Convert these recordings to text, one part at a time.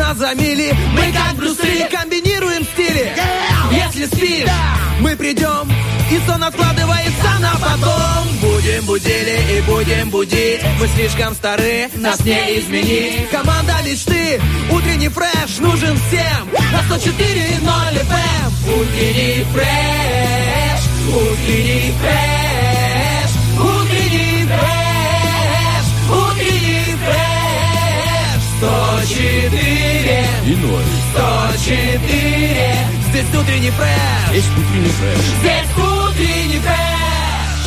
нас за мили. Мы как Брюс Ли, комбинируем стили. Если спишь, мы придем, и сон откладывается на потом. Будем будили и будем будить. Мы слишком стары, нас не изменить. Команда мечты, утренний фреш нужен всем. На 104.0 FM. Утренний фреш, утренний фреш, утренний фреш, утренний фреш. 104 и 0. 104. Здесь утренний фреш. Здесь утренний фреш. Здесь утренний фреш.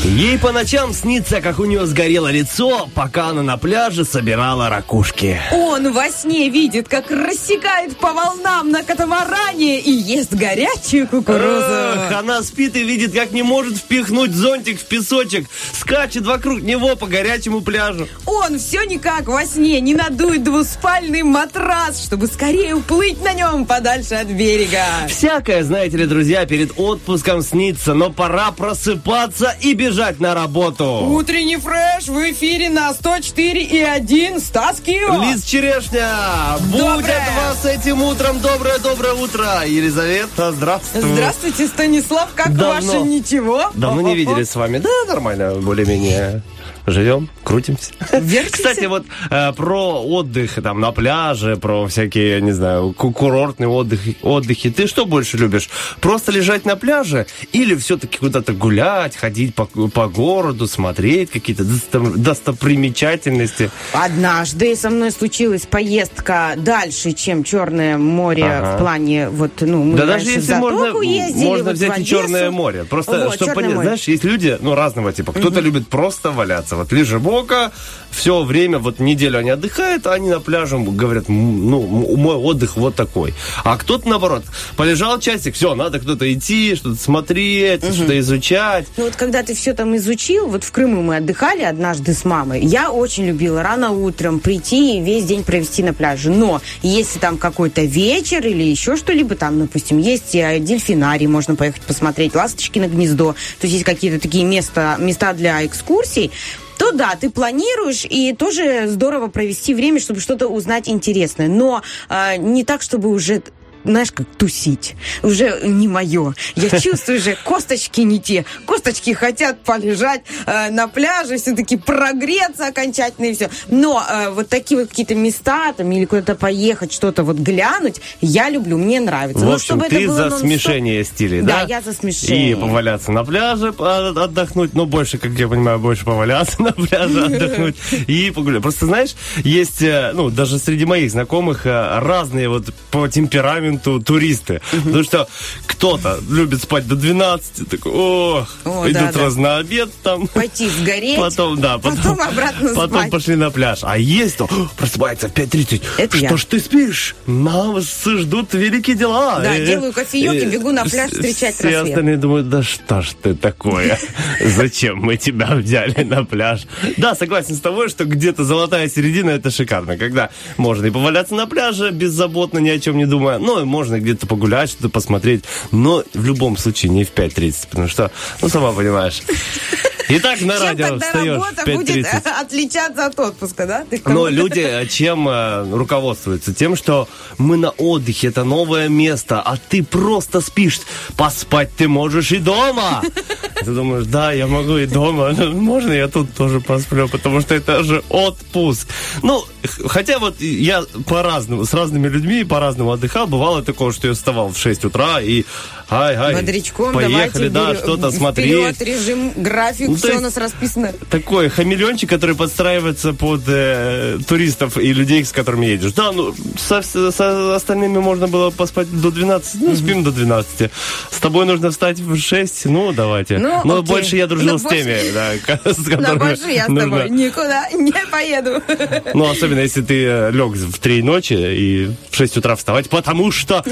Ей по ночам снится, как у нее сгорело лицо, пока она на пляже собирала ракушки. Он во сне видит, как рассекает по волнам на катамаране и ест горячую кукурузу. Эх, она спит и видит, как не может впихнуть зонтик в песочек. Скачет вокруг него по горячему пляжу. Он все никак во сне не надует двуспальный матрас, чтобы скорее уплыть на нем подальше от берега. Всякое, знаете ли, друзья, перед отпуском снится, но пора просыпаться и бежать на работу. Утренний фреш в эфире на 104.1. Стас Кио. Лиз Черешня. Доброе. Будь от вас этим утром. Доброе-доброе утро. Елизавета, здравствуй. Здравствуйте, Станислав. Как ваше ничего? Давно не виделись с вами. Да, нормально, более-менее. Живем, крутимся. Вертите? Кстати, вот про отдых там на пляже, про всякие, не знаю, курортные отдыхи. Ты что больше любишь? Просто лежать на пляже или все-таки куда-то гулять, ходить по городу, смотреть какие-то достопримечательности? Однажды со мной случилась поездка дальше, чем Черное море, в плане вот, ну, мы даже если за Току ездили. Можно вот взять и Черное море. Просто, вот, чтобы понять, знаешь, есть люди, ну, разного типа. Кто-то любит просто валяться. Вот лежа бока, все время, вот неделю они отдыхают, а они на пляже говорят, ну, мой отдых вот такой. А кто-то, наоборот, полежал часик, все, надо кто-то идти, что-то смотреть, что-то изучать. Ну, вот когда ты все там изучил, вот в Крыму мы отдыхали однажды с мамой, я очень любила рано утром прийти и весь день провести на пляже. Но если там какой-то вечер или еще что-либо, там, допустим, есть дельфинарий, можно поехать посмотреть, Ласточкино гнездо, то есть есть какие-то такие места для экскурсий, то да, ты планируешь, и тоже здорово провести время, чтобы что-то узнать интересное. Но не так, чтобы уже... Знаешь, как тусить. Уже не мое. Я чувствую же, косточки не те. Косточки хотят полежать на пляже, все-таки прогреться окончательно и все. Но вот такие вот какие-то места, там, или куда-то поехать, что-то вот глянуть, я люблю, мне нравится. В общем, но, чтобы ты это было за смешение стилей, да? Да, я за смешение. И поваляться на пляже, отдохнуть, но больше, как я понимаю, больше поваляться на пляже, отдохнуть и погулять. Просто, знаешь, есть, ну, даже среди моих знакомых разные вот по темпераменту туристы. Потому что кто-то любит спать до 12, такой, идут разнообед там. Пойти сгореть, потом обратно спать. Потом пошли на пляж. А есть, то просыпается в 5:30. Это что я. Ж ты спишь? Нас ждут великие дела. Да, делаю кофеек и бегу на пляж встречать рассвет. Все остальные думают, да что ж ты такое? Зачем мы тебя взяли на пляж? Да, согласен с тобой, что где-то золотая середина, это шикарно. Когда можно и поваляться на пляже беззаботно, ни о чем не думая. Ну, можно где-то погулять, что-то посмотреть. Но в любом случае не в 5:30, потому что, ну, сама понимаешь. И так на радио встаешь. Чем тогда работа будет отличаться от отпуска, да? Но люди чем руководствуются? Тем, что мы на отдыхе, это новое место, а ты просто спишь. Поспать ты можешь и дома. Ты думаешь, да, я могу и дома. Можно я тут тоже посплю, потому что это же отпуск. Ну, хотя вот я по-разному, с разными людьми по-разному отдыхал. Бывало такое, что я вставал в 6 утра и бодрячком, поехали, да, что-то смотреть. Вперед, режим, график, ну, все у нас расписано. Такой хамелеончик, который подстраивается под туристов и людей, с которыми едешь. Да, ну, со остальными можно было поспать до 12, ну, спим до 12. С тобой нужно встать в 6, ну, давайте. Но больше я дружил с теми, да, с которыми. Но больше я с тобой никуда не поеду. Ну, особенно, если ты лег в 3 ночи и в 6 утра вставать, потому что...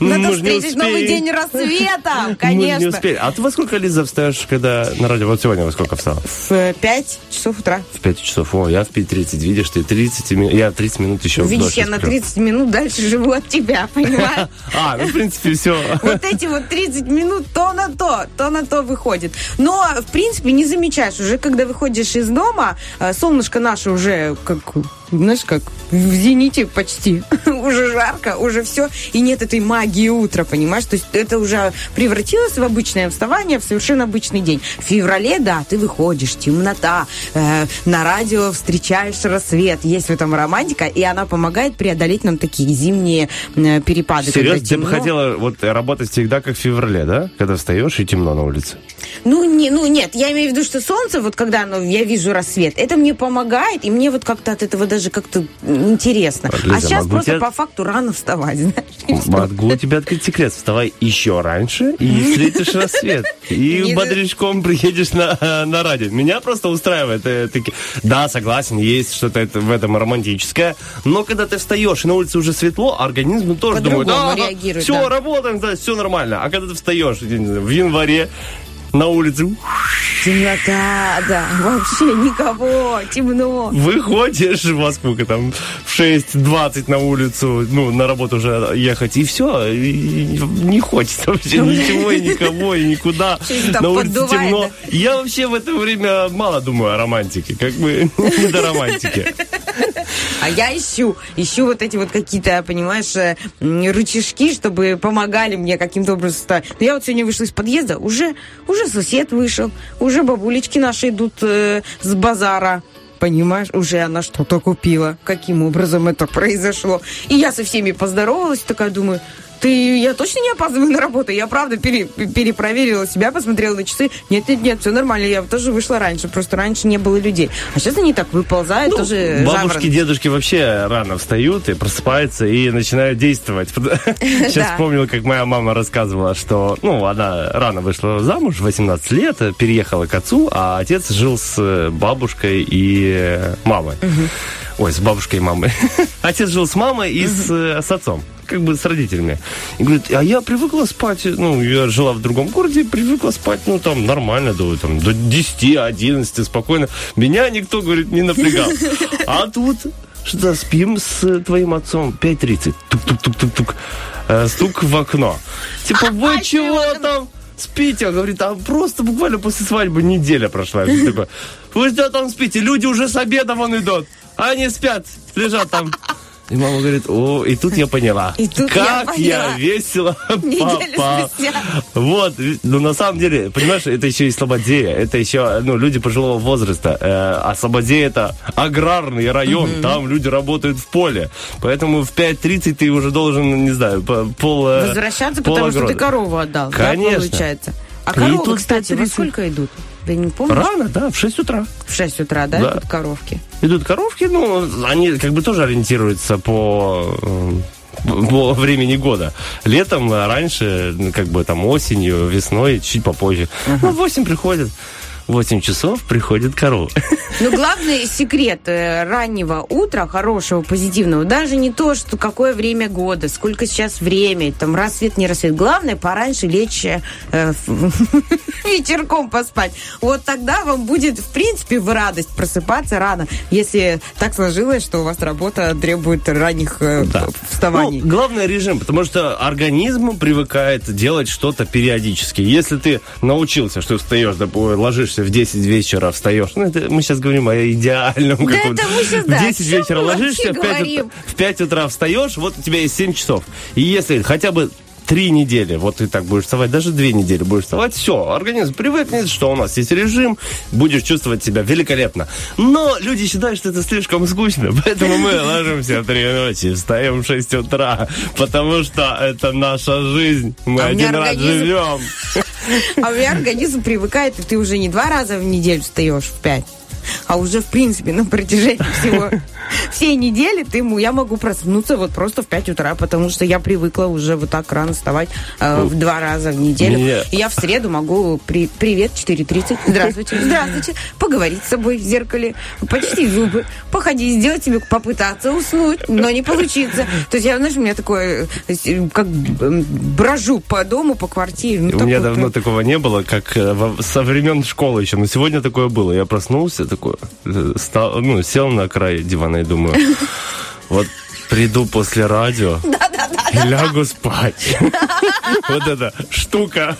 Надо встретить новый день рассвета, конечно. Мы не успели. А ты во сколько, Лиза, встаешь, когда на радио? Вот сегодня во сколько встала? В 5 часов утра. В 5 часов. О, я в 5:30, видишь, ты 30 минут. Я 30 минут еще в ночь. Видишь, я на 30 минут дальше живу от тебя, понимаешь? Ну, в принципе, все. Вот эти вот 30 минут то на то выходит. Но, в принципе, не замечаешь. Уже когда выходишь из дома, солнышко наше уже как... знаешь, как в зените почти. Уже жарко, уже все. И нет этой магии утра, понимаешь? То есть это уже превратилось в обычное вставание, в совершенно обычный день. В феврале, да, ты выходишь, темнота, на радио встречаешь рассвет. Есть в этом романтика, и она помогает преодолеть нам такие зимние перепады. Серьезно, ты бы хотела вот работать всегда как в феврале, да? Когда встаешь и темно на улице. Нет, я имею в виду, что солнце, вот когда оно, я вижу рассвет, это мне помогает, и мне вот как-то от этого даже как-то интересно. Лиза, а сейчас просто по факту рано вставать, знаешь. Могу тебе открыть секрет. Вставай еще раньше и встретишь рассвет. И бодрячком приедешь на радио. Меня просто устраивает. Да, согласен, есть что-то в этом романтическое. Но когда ты встаешь, и на улице уже светло, организм тоже думает, все, работаем, все нормально. А когда ты встаешь в январе, на улице темнота, да, вообще никого, темно. Выходишь в Москву, там, в 6:20 на улицу, на работу уже ехать, и все, и не хочется вообще ничего и никого, и никуда. На улице темно. Я вообще в это время мало думаю о романтике, как бы не до романтики. А я ищу вот эти вот какие-то, понимаешь, рычажки, чтобы помогали мне каким-то образом. Но я вот сегодня вышла из подъезда, уже сосед вышел, уже бабулечки наши идут с базара. Понимаешь, уже она что-то купила. Каким образом это произошло? И я со всеми поздоровалась, такая думаю, я точно не опаздываю на работу? Я, правда, перепроверила себя, посмотрела на часы. Нет, все нормально. Я тоже вышла раньше. Просто раньше не было людей. А сейчас они так выползают тоже. Бабушки, дедушки вообще рано встают и просыпаются, и начинают действовать. Сейчас вспомнил, как моя мама рассказывала, что, она рано вышла замуж, 18 лет, переехала к отцу, а отец жил с бабушкой и мамой. Ой, с бабушкой и мамой. Отец жил с мамой и с отцом. Как бы с родителями. И говорит, а я привыкла спать, я жила в другом городе, привыкла спать, там, нормально, до 10-11 спокойно. Меня никто, говорит, не напрягал. А тут что-то спим с твоим отцом 5:30. Тук-тук-тук-тук-тук. Стук в окно. Типа, вы чего там спите? Он говорит, а просто буквально после свадьбы неделя прошла. Типа, вы что там спите? Люди уже с обеда вон идут. А они спят, лежат там. И мама говорит, и тут я поняла, я весело попал. Вот, на самом деле, понимаешь, это еще и слободея, это еще, люди пожилого возраста, а слободея это аграрный район, там люди работают в поле, поэтому в 5:30 ты уже должен, не знаю, возвращаться, потому что ты корову отдал, конечно. Да, получается. А коровы, кстати, во сколько идут? Ты не помнишь? Рано, да, в 6 утра. В 6 утра, да, идут коровки? Идут коровки, они как бы тоже ориентируются по времени года. Летом раньше, как бы там осенью, весной, чуть попозже. Ага. 8 часов приходит корова. Главный секрет раннего утра, хорошего, позитивного, даже не то, что какое время года, сколько сейчас время, там, рассвет, не рассвет. Главное, пораньше лечь вечерком поспать. Вот тогда вам будет, в принципе, в радость просыпаться рано, если так сложилось, что у вас работа требует ранних вставаний. Главное режим, потому что организм привыкает делать что-то периодически. Если ты научился, что встаешь, ложишься в 10 вечера, встаешь. Мы сейчас говорим о идеальном каком-то. В 10 вечера ложишься, в 5 утра встаешь, у тебя есть 7 часов. И если хотя бы 3 недели, ты так будешь вставать, даже 2 недели будешь вставать, все, организм привыкнет, что у нас есть режим, будешь чувствовать себя великолепно. Но люди считают, что это слишком скучно, поэтому мы ложимся в 3 ночи, встаем в 6 утра, потому что это наша жизнь, мы один раз живем. А у меня организм привыкает, и ты уже не 2 раза в неделю встаешь в 5. А уже, в принципе, на протяжении всей недели я могу проснуться просто в 5 утра, потому что я привыкла уже вот так рано вставать в 2 раза в неделю. И я в среду могу... Привет, 4:30. Здравствуйте. Поговорить с собой в зеркале, почистить зубы, походить, сделать себе, попытаться уснуть, но не получится. То есть, у меня такое... Как брожу по дому, по квартире. У меня давно такого не было, как со времен школы еще. Но сегодня такое было. Я проснулся, сел на край дивана и думаю, приду после радио. Да-да-да. лягу спать. Вот эта штука,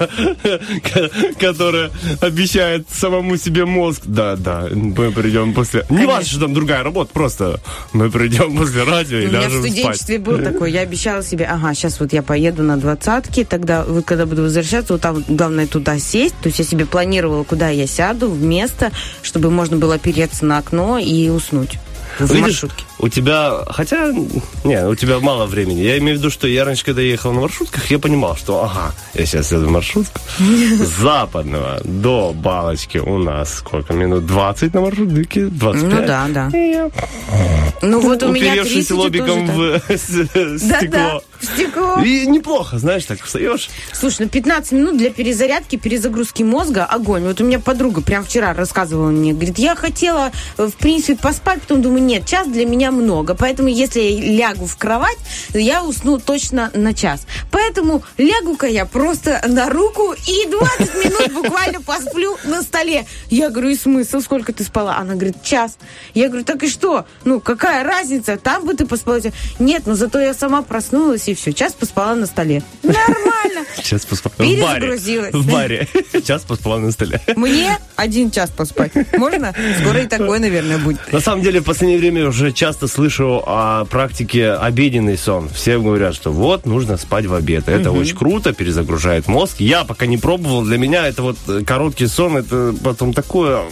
которая обещает самому себе мозг. Да, мы придем после... Не важно, что там другая работа, просто мы придем после радио и ляжем спать. У меня в студенчестве был такой, я обещала себе, сейчас вот я поеду на 20-ки, тогда вот когда буду возвращаться, вот там главное туда сесть. То есть я себе планировала, куда я сяду, в место, чтобы можно было опереться на окно и уснуть. Видишь, у тебя, хотя, не, у тебя мало времени. Я имею в виду, что я раньше, когда ехал на маршрутках, я понимал, что, я сейчас еду в маршрутку. С Западного до Балочки у нас сколько? Минут 20 на маршрутке? 25? Ну да. Ну вот у меня 30 лобиком в стекло. И неплохо, знаешь, так встаешь. Слушай, 15 минут для перезарядки, перезагрузки мозга, огонь. Вот у меня подруга прям вчера рассказывала мне, говорит, я хотела, в принципе, поспать, потом думаю, нет, час для меня много, поэтому если я лягу в кровать, я усну точно на час. Поэтому лягу-ка я просто на руку и 20 минут буквально посплю на столе. Я говорю, и смысл? Сколько ты спала? Она говорит, час. Я говорю, так и что? Ну, какая разница? Там бы ты поспала. Нет, ну зато я сама проснулась и все. Час поспала на столе. Нормально. Час поспала. Перезагрузилась. В баре. Час поспала на столе. Мне 1 час поспать. Можно? Скоро и такое, наверное, будет. На самом деле, в последнее время уже часто слышу о практике обеденный сон. Все говорят, что вот, нужно спать в обед. Это очень круто, перезагружает мозг. Я пока не пробовал. Для меня это вот короткий сон, это потом такое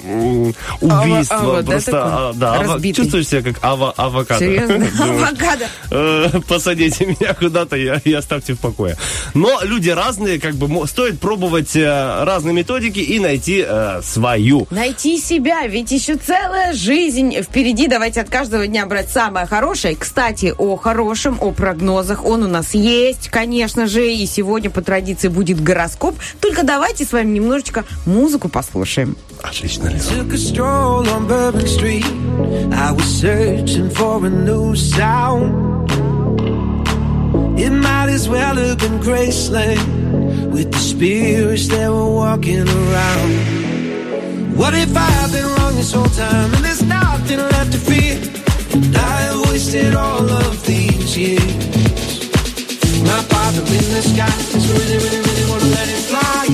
убийство. Просто разбитый. Чувствуешь себя как авокадо. Серьезно? Авокадо. Посадите меня куда-то и оставьте в покое. Но люди разные, как бы стоит пробовать разные методики и найти свою. Найти себя, ведь еще целая жизнь впереди. Давайте от каждого дня брать самое хорошее. Кстати, о хорошем, о прогнозах. Он у нас есть, конечно же. И сегодня по традиции будет гороскоп. Только давайте с вами немножечко музыку послушаем. Отлично. It might as well have been Graceland with the spirits that were walking around. What if I've been wrong this whole time and there's nothing left to fear? And I have wasted all of these years. My father in the sky is really, really, really wanna let it fly.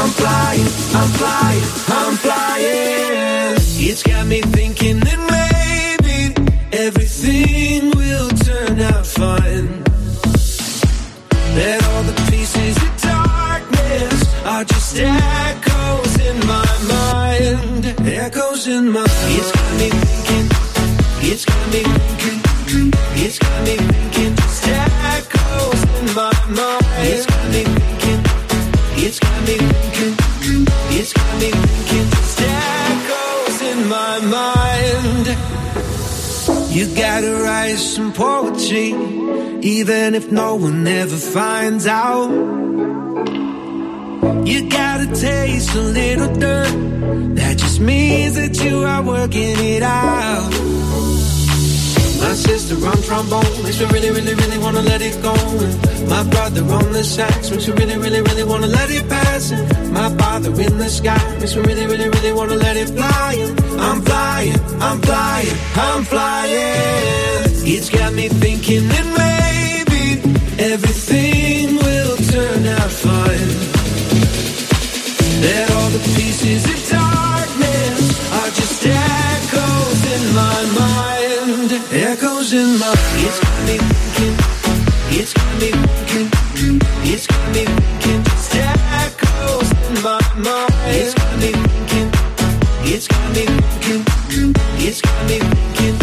I'm flying, I'm flying, I'm flying. It's got me thinking that maybe everything will turn out fine. That all the pieces of darkness are just echoes in my mind. Echoes in my mind. It's got me thinking. It's got me thinking. It's got me thinking. Just echoes in my mind. It's got me thinking. It's got me thinking. It's got me thinking. Just echoes in my mind. You gotta write some poetry, even if no one ever finds out. You gotta taste a little dirt, that just means that you are working it out. My sister on trombone, makes me really, really, really wanna let it go. My brother on the sax, makes me really, really, really wanna let it pass. My father in the sky, makes me really, really, really wanna let it fly. I'm flying, I'm flying, I'm flying. It's got me thinking that maybe everything will turn out fine. That all the pieces of darkness are just echoes in my mind. Echoes in my mind. It's got me thinking. It's got me thinking. It's got me thinking. Just echoes in my mind. It's got me thinking. It's got me thinking. It's got me thinking.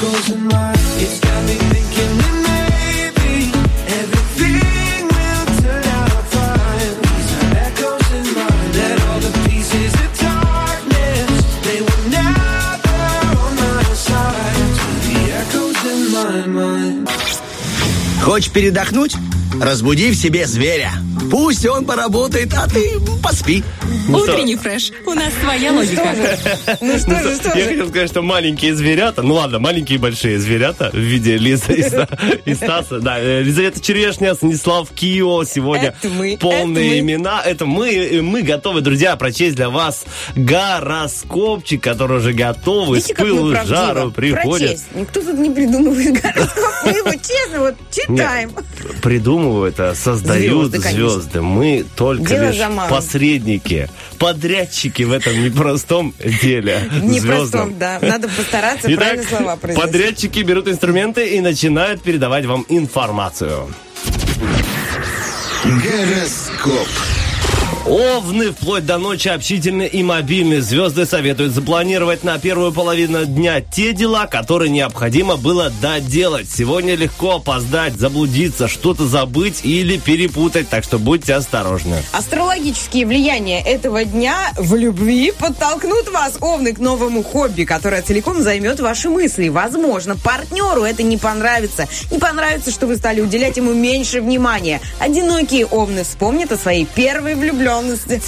Goes in my, it's got me thinking that maybe everything will turn out fine. These are echoes in mind that all the pieces of darkness, they were never on my side. The echoes in my mind. Хочешь передохнуть? Разбуди в себе зверя. Пусть он поработает, а ты поспи. Утренний фреш. У нас своя логика. Я хотел сказать, что маленькие зверята, ну ладно, маленькие и большие зверята в виде Лизы и Стаса. Да, Елизавета Черешня, Станислав Кио. Сегодня полные имена. Это мы. Мы готовы, друзья, прочесть для вас гороскопчик, который уже готовый. С пылу жару приходит. Никто тут не придумывает гороскоп. Мы его честно вот читаем. Придумывают, а создают звезды. Мы только лишь посредники, подрядчики в этом непростом деле. Непростом, да. Надо постараться правильно слова произнести. Подрядчики берут инструменты и начинают передавать вам информацию. Гороскоп. Овны, вплоть до ночи общительны и мобильны. Звезды советуют запланировать на первую половину дня те дела, которые необходимо было доделать. Сегодня легко опоздать, заблудиться, что-то забыть или перепутать, так что будьте осторожны. Астрологические влияния этого дня в любви подтолкнут вас, овны, к новому хобби, которое целиком займет ваши мысли. Возможно, партнеру это не понравится. Не понравится, что вы стали уделять ему меньше внимания. Одинокие овны вспомнят о своей первой влюбленности.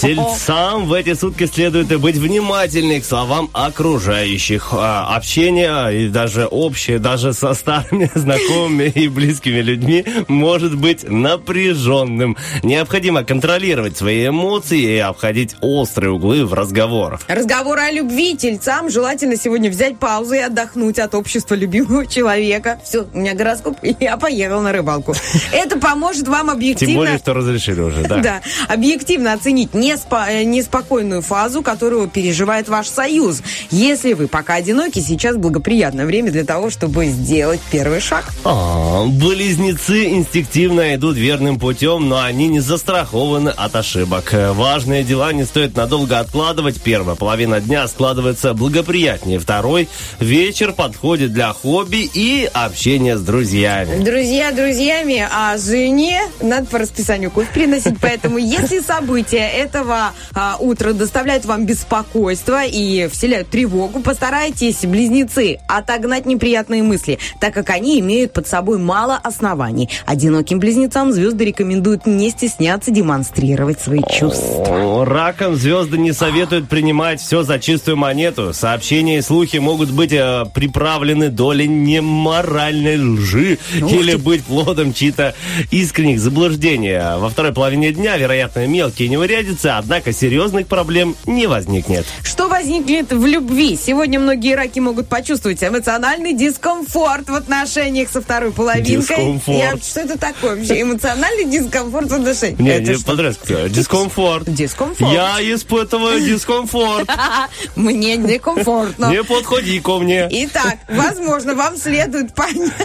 Тельцам в эти сутки следует быть внимательнее к словам окружающих. Общение и даже общее, даже со старыми знакомыми и близкими людьми может быть напряженным. Необходимо контролировать свои эмоции и обходить острые углы в разговорах. Разговоры о любви тельцам желательно сегодня взять паузу и отдохнуть от общества любимого человека. Все, у меня гороскоп, и я поехал на рыбалку. Это поможет вам объективно... Тем более, что разрешили уже, да. Да, объективно оценить неспокойную фазу, которую переживает ваш союз. Если вы пока одиноки, сейчас благоприятное время для того, чтобы сделать первый шаг. Близнецы инстинктивно идут верным путем, но они не застрахованы от ошибок. Важные дела не стоит надолго откладывать. Первая половина дня складывается благоприятнее. Второй вечер подходит для хобби и общения с друзьями. Друзья друзьями, а жене надо по расписанию кофе приносить. Поэтому если события этого утра доставляют вам беспокойство и вселяют тревогу, постарайтесь, близнецы, отогнать неприятные мысли, так как они имеют под собой мало оснований. Одиноким близнецам звезды рекомендуют не стесняться демонстрировать свои чувства. Ракам звезды не советуют принимать все за чистую монету. Сообщения и слухи могут быть приправлены долей неморальной лжи или быть плодом чьих-то искренних заблуждений. Во второй половине дня, вероятно, мелкие неурядицы, однако серьезных проблем не возникнет. Что возникнет в любви? Сегодня многие раки могут почувствовать эмоциональный дискомфорт в отношениях со второй половинкой. Дискомфорт. Что это такое вообще? Эмоциональный дискомфорт в отношениях. Мне понравился дискомфорт. Дискомфорт. Я испытываю дискомфорт. Мне некомфортно. Не подходи ко мне. Итак, возможно, вам следует понять,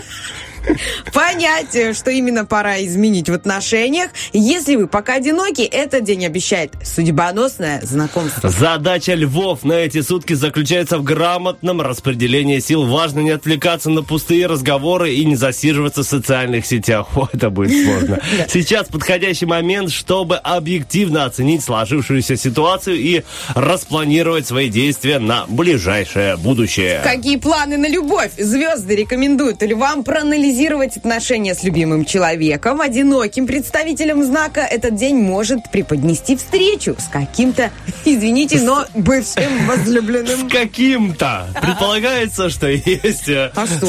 что именно пора изменить в отношениях. Если вы пока одиноки, этот день обещает судьбоносное знакомство. Задача львов на эти сутки заключается в грамотном распределении сил. Важно не отвлекаться на пустые разговоры и не засиживаться в социальных сетях. О, это будет сложно. Сейчас подходящий момент, чтобы объективно оценить сложившуюся ситуацию и распланировать свои действия на ближайшее будущее. Какие планы на любовь? Звезды рекомендуют львам проанализировать отношения с любимым человеком. Одиноким представителям знака этот день может преподнести встречу с каким-то, извините, но бывшим возлюбленным. С каким-то. Предполагается, что есть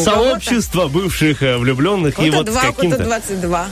сообщество бывших влюбленных и вот с каким-то. 22.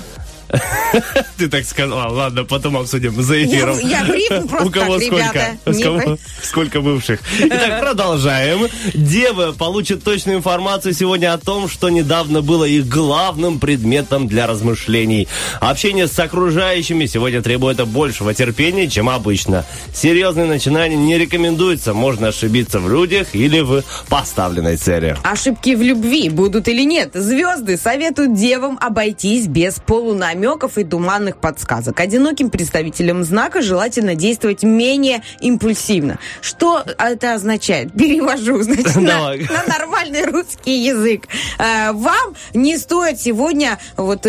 Ты так сказала. Ладно, потом обсудим за эфиром. Я брифну просто. У кого так, сколько? Сколько бывших? Итак, продолжаем. Девы получат точную информацию сегодня о том, что недавно было их главным предметом для размышлений. Общение с окружающими сегодня требует большего терпения, чем обычно. Серьезные начинания не рекомендуется. Можно ошибиться в людях или в поставленной цели. Ошибки в любви будут или нет? Звезды советуют девам обойтись без полунамеков и туманных подсказок. Одиноким представителям знака желательно действовать менее импульсивно. Что это означает? Перевожу, значит, на нормальный русский язык. Вам не стоит сегодня вот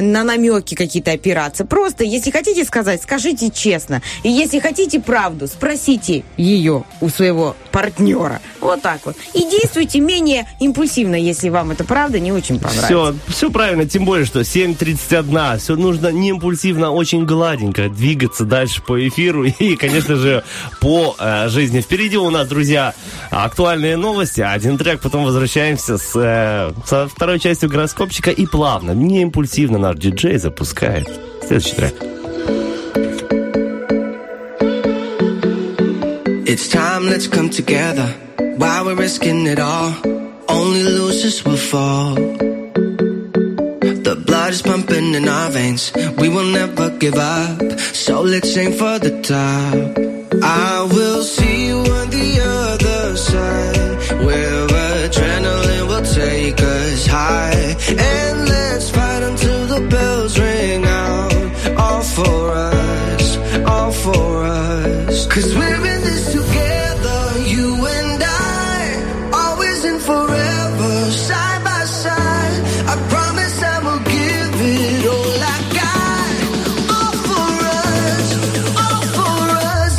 на намеки какие-то опираться. Просто, если хотите сказать, скажите честно. И если хотите правду, спросите ее у своего партнера. Вот так вот. И действуйте менее импульсивно, если вам это правда не очень понравится. Все правильно, тем более, что 7:31. Все нужно не импульсивно, а очень гладенько двигаться дальше по эфиру и, конечно же, по жизни. Впереди у нас, друзья, актуальные новости. Один трек, потом возвращаемся со второй частью гороскопчика и плавно, не импульсивно наш диджей запускает следующий трек. It's time, let's come together. While we're risking it all, only losers will fall. The blood is pumping in our veins. We will never give up. So let's aim for the top. I will see you on the other side, where adrenaline will take us high. And let's fight until the bells ring out. All for us, all for us. 'Cause we're in this together, you and I, always and forever, side by side. I promise I will give it all I got. All for us, let's do it all for us.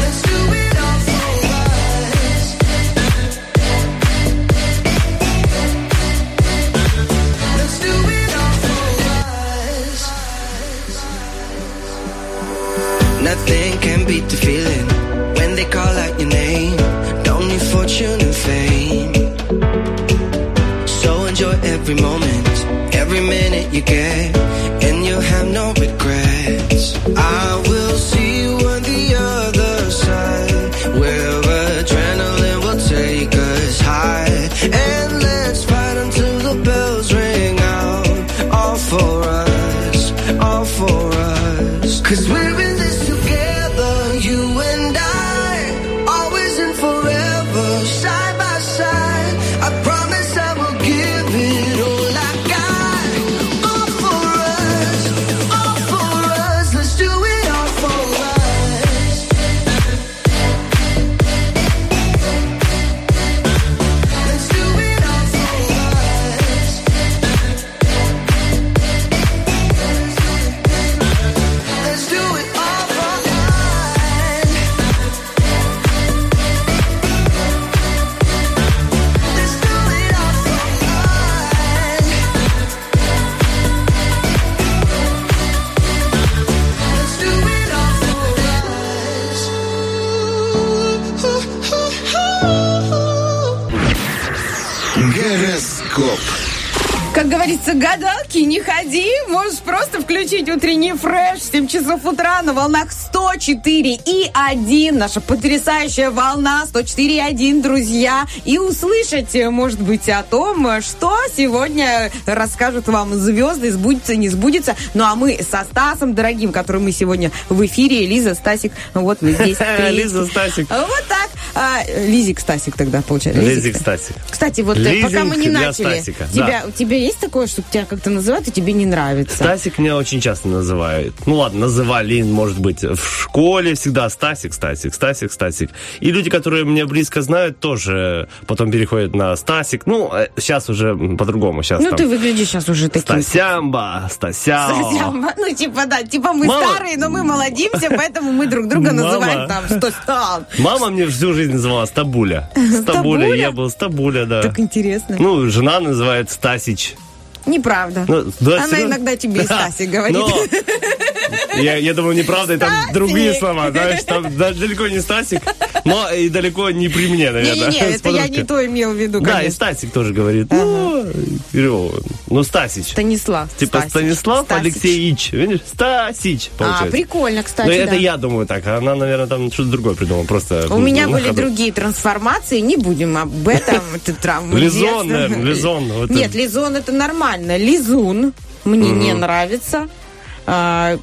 Let's do it all for us. Let's do it all for us. Nothing can beat the feeling when they call out your name. Don't need fortune and fame. So enjoy every moment, every minute you get, and you'll have no regrets. I will see you on the other side, where adrenaline will take us high. And let's fight until the bells ring out. All for us, all for us. 'Cause we're in this together, you and I, always and forever, side by side. I promise I will give it all I got. All for us, let's do it all for us. Let's do it all for us. Let's do it all for us. Let's do it all for us. Let's do it all for us. Гороскоп. Как говорится, гадалки не ходи. Можешь просто включить утренний фреш в 7 часов утра на волнах 104.1. Наша потрясающая волна 104.1, друзья. И услышать, может быть, о том, что сегодня расскажут вам звезды, сбудется, не сбудется. Ну, а мы со Стасом, дорогим, который мы сегодня в эфире. Лиза, Стасик, вот мы здесь. Лиза, Стасик. Вот так. Лизик, Стасик тогда, получается. Лизик, Стасик. Кстати, вот пока мы не начали, у тебя есть такое, что тебя как-то называют и тебе не нравится? Стасик меня очень часто называют. Ну ладно, называли, может быть, в школе всегда Стасик. И люди, которые меня близко знают, тоже потом переходят на Стасик. Ну, сейчас уже по-другому. Сейчас, ну, там, ты выглядишь сейчас уже таким. Стасямба. Ну, типа, да, типа мы мама... старые, но мы молодимся, поэтому мы друг друга называем там Стас. Мама мне всю жизнь называла Стабуля. Стабуля, я был Стабуля, да. Так интересно. Ну, жена называет Стасич. Неправда. Ну, да, она иногда тебе и Стасик говорит. Но... Я думаю, неправда, и там Стасик. Другие слова, знаешь, там далеко не Стасик, но и далеко не при мне, наверное. Не, это я не то имел в виду, конечно. Да, и Стасик тоже говорит, ну, Стасич. Станислав. Типа Станислав Алексеевич, видишь, Стасич, получается. А, прикольно, кстати, да. Это я думаю так, она, наверное, там что-то другое придумала, просто. У меня были другие трансформации, не будем об этом, ты травму. Лизон, наверное, Лизон. Нет, Лизон это нормально, Лизун мне не нравится.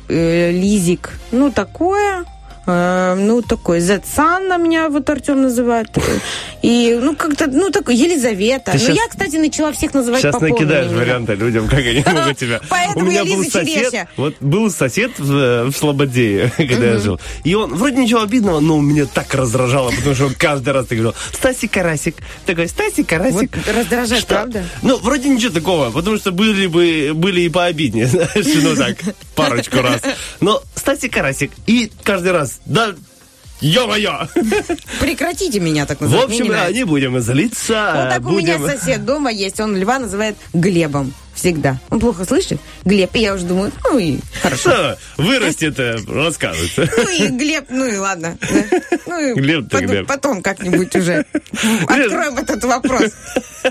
Лизик, ну такое. ну, такой, Зацанна меня вот Артем называет. И, ну, как-то, ну, такой, Елизавета. Ну, я, кстати, начала всех называть по полной. Сейчас накидаешь варианты людям, как они могут тебя. У меня был сосед, вот был сосед в Слободее, когда я жил. И он, вроде ничего обидного, но меня так раздражало, потому что он каждый раз так говорил: Стасик Карасик. Такой, Стасик Карасик. Раздражает, правда? Ну, вроде ничего такого, потому что были и пообиднее, знаешь, ну, так, парочку раз. Но Стасик Карасик. И каждый раз, да... Ё-моё! Прекратите меня так называть. В общем, не будем злиться. Вот так у меня сосед дома есть. Он льва называет Глебом. Всегда. Он плохо слышит. Глеб. И я уже думаю, ну и хорошо. Что? Вырастет, расскажет. Ну и Глеб, ну и ладно. Ну и Глеб, потом как-нибудь уже откроем этот вопрос.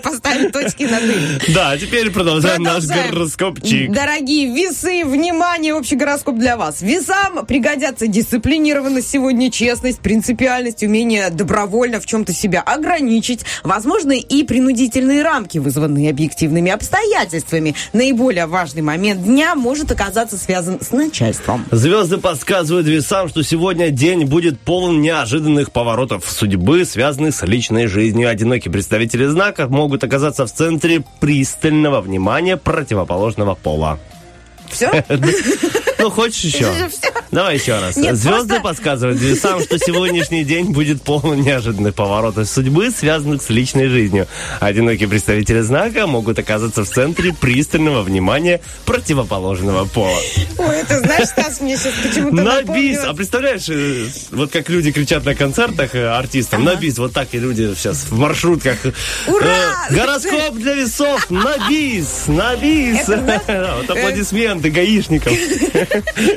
Поставим точки над «и». Да, теперь продолжаем наш гороскопчик. Дорогие весы, внимание, общий гороскоп для вас. Весам пригодятся дисциплинированность сегодня, честность, принципиальность, умение добровольно в чем-то себя ограничить. Возможны и принудительные рамки, вызванные объективными обстоятельствами. Наиболее важный момент дня может оказаться связан с начальством. Звезды подсказывают весам, что сегодня день будет полон неожиданных поворотов судьбы, связанных с личной жизнью. Одинокие представители знака могут оказаться в центре пристального внимания противоположного пола. Все? Ну, хочешь еще? Давай еще раз. Нет, звезды подсказывают весам, что сегодняшний день будет полон неожиданных поворотов судьбы, связанных с личной жизнью. Одинокие представители знака могут оказаться в центре пристального внимания противоположного пола. Ой, это знаешь, Стас, мне сейчас почему-то напомнилось. На бис! А представляешь, вот как люди кричат на концертах артистам, на бис, вот так и люди сейчас в маршрутках. Ура! Гороскоп для весов! На бис! На бис! Вот аплодисменты гаишникам.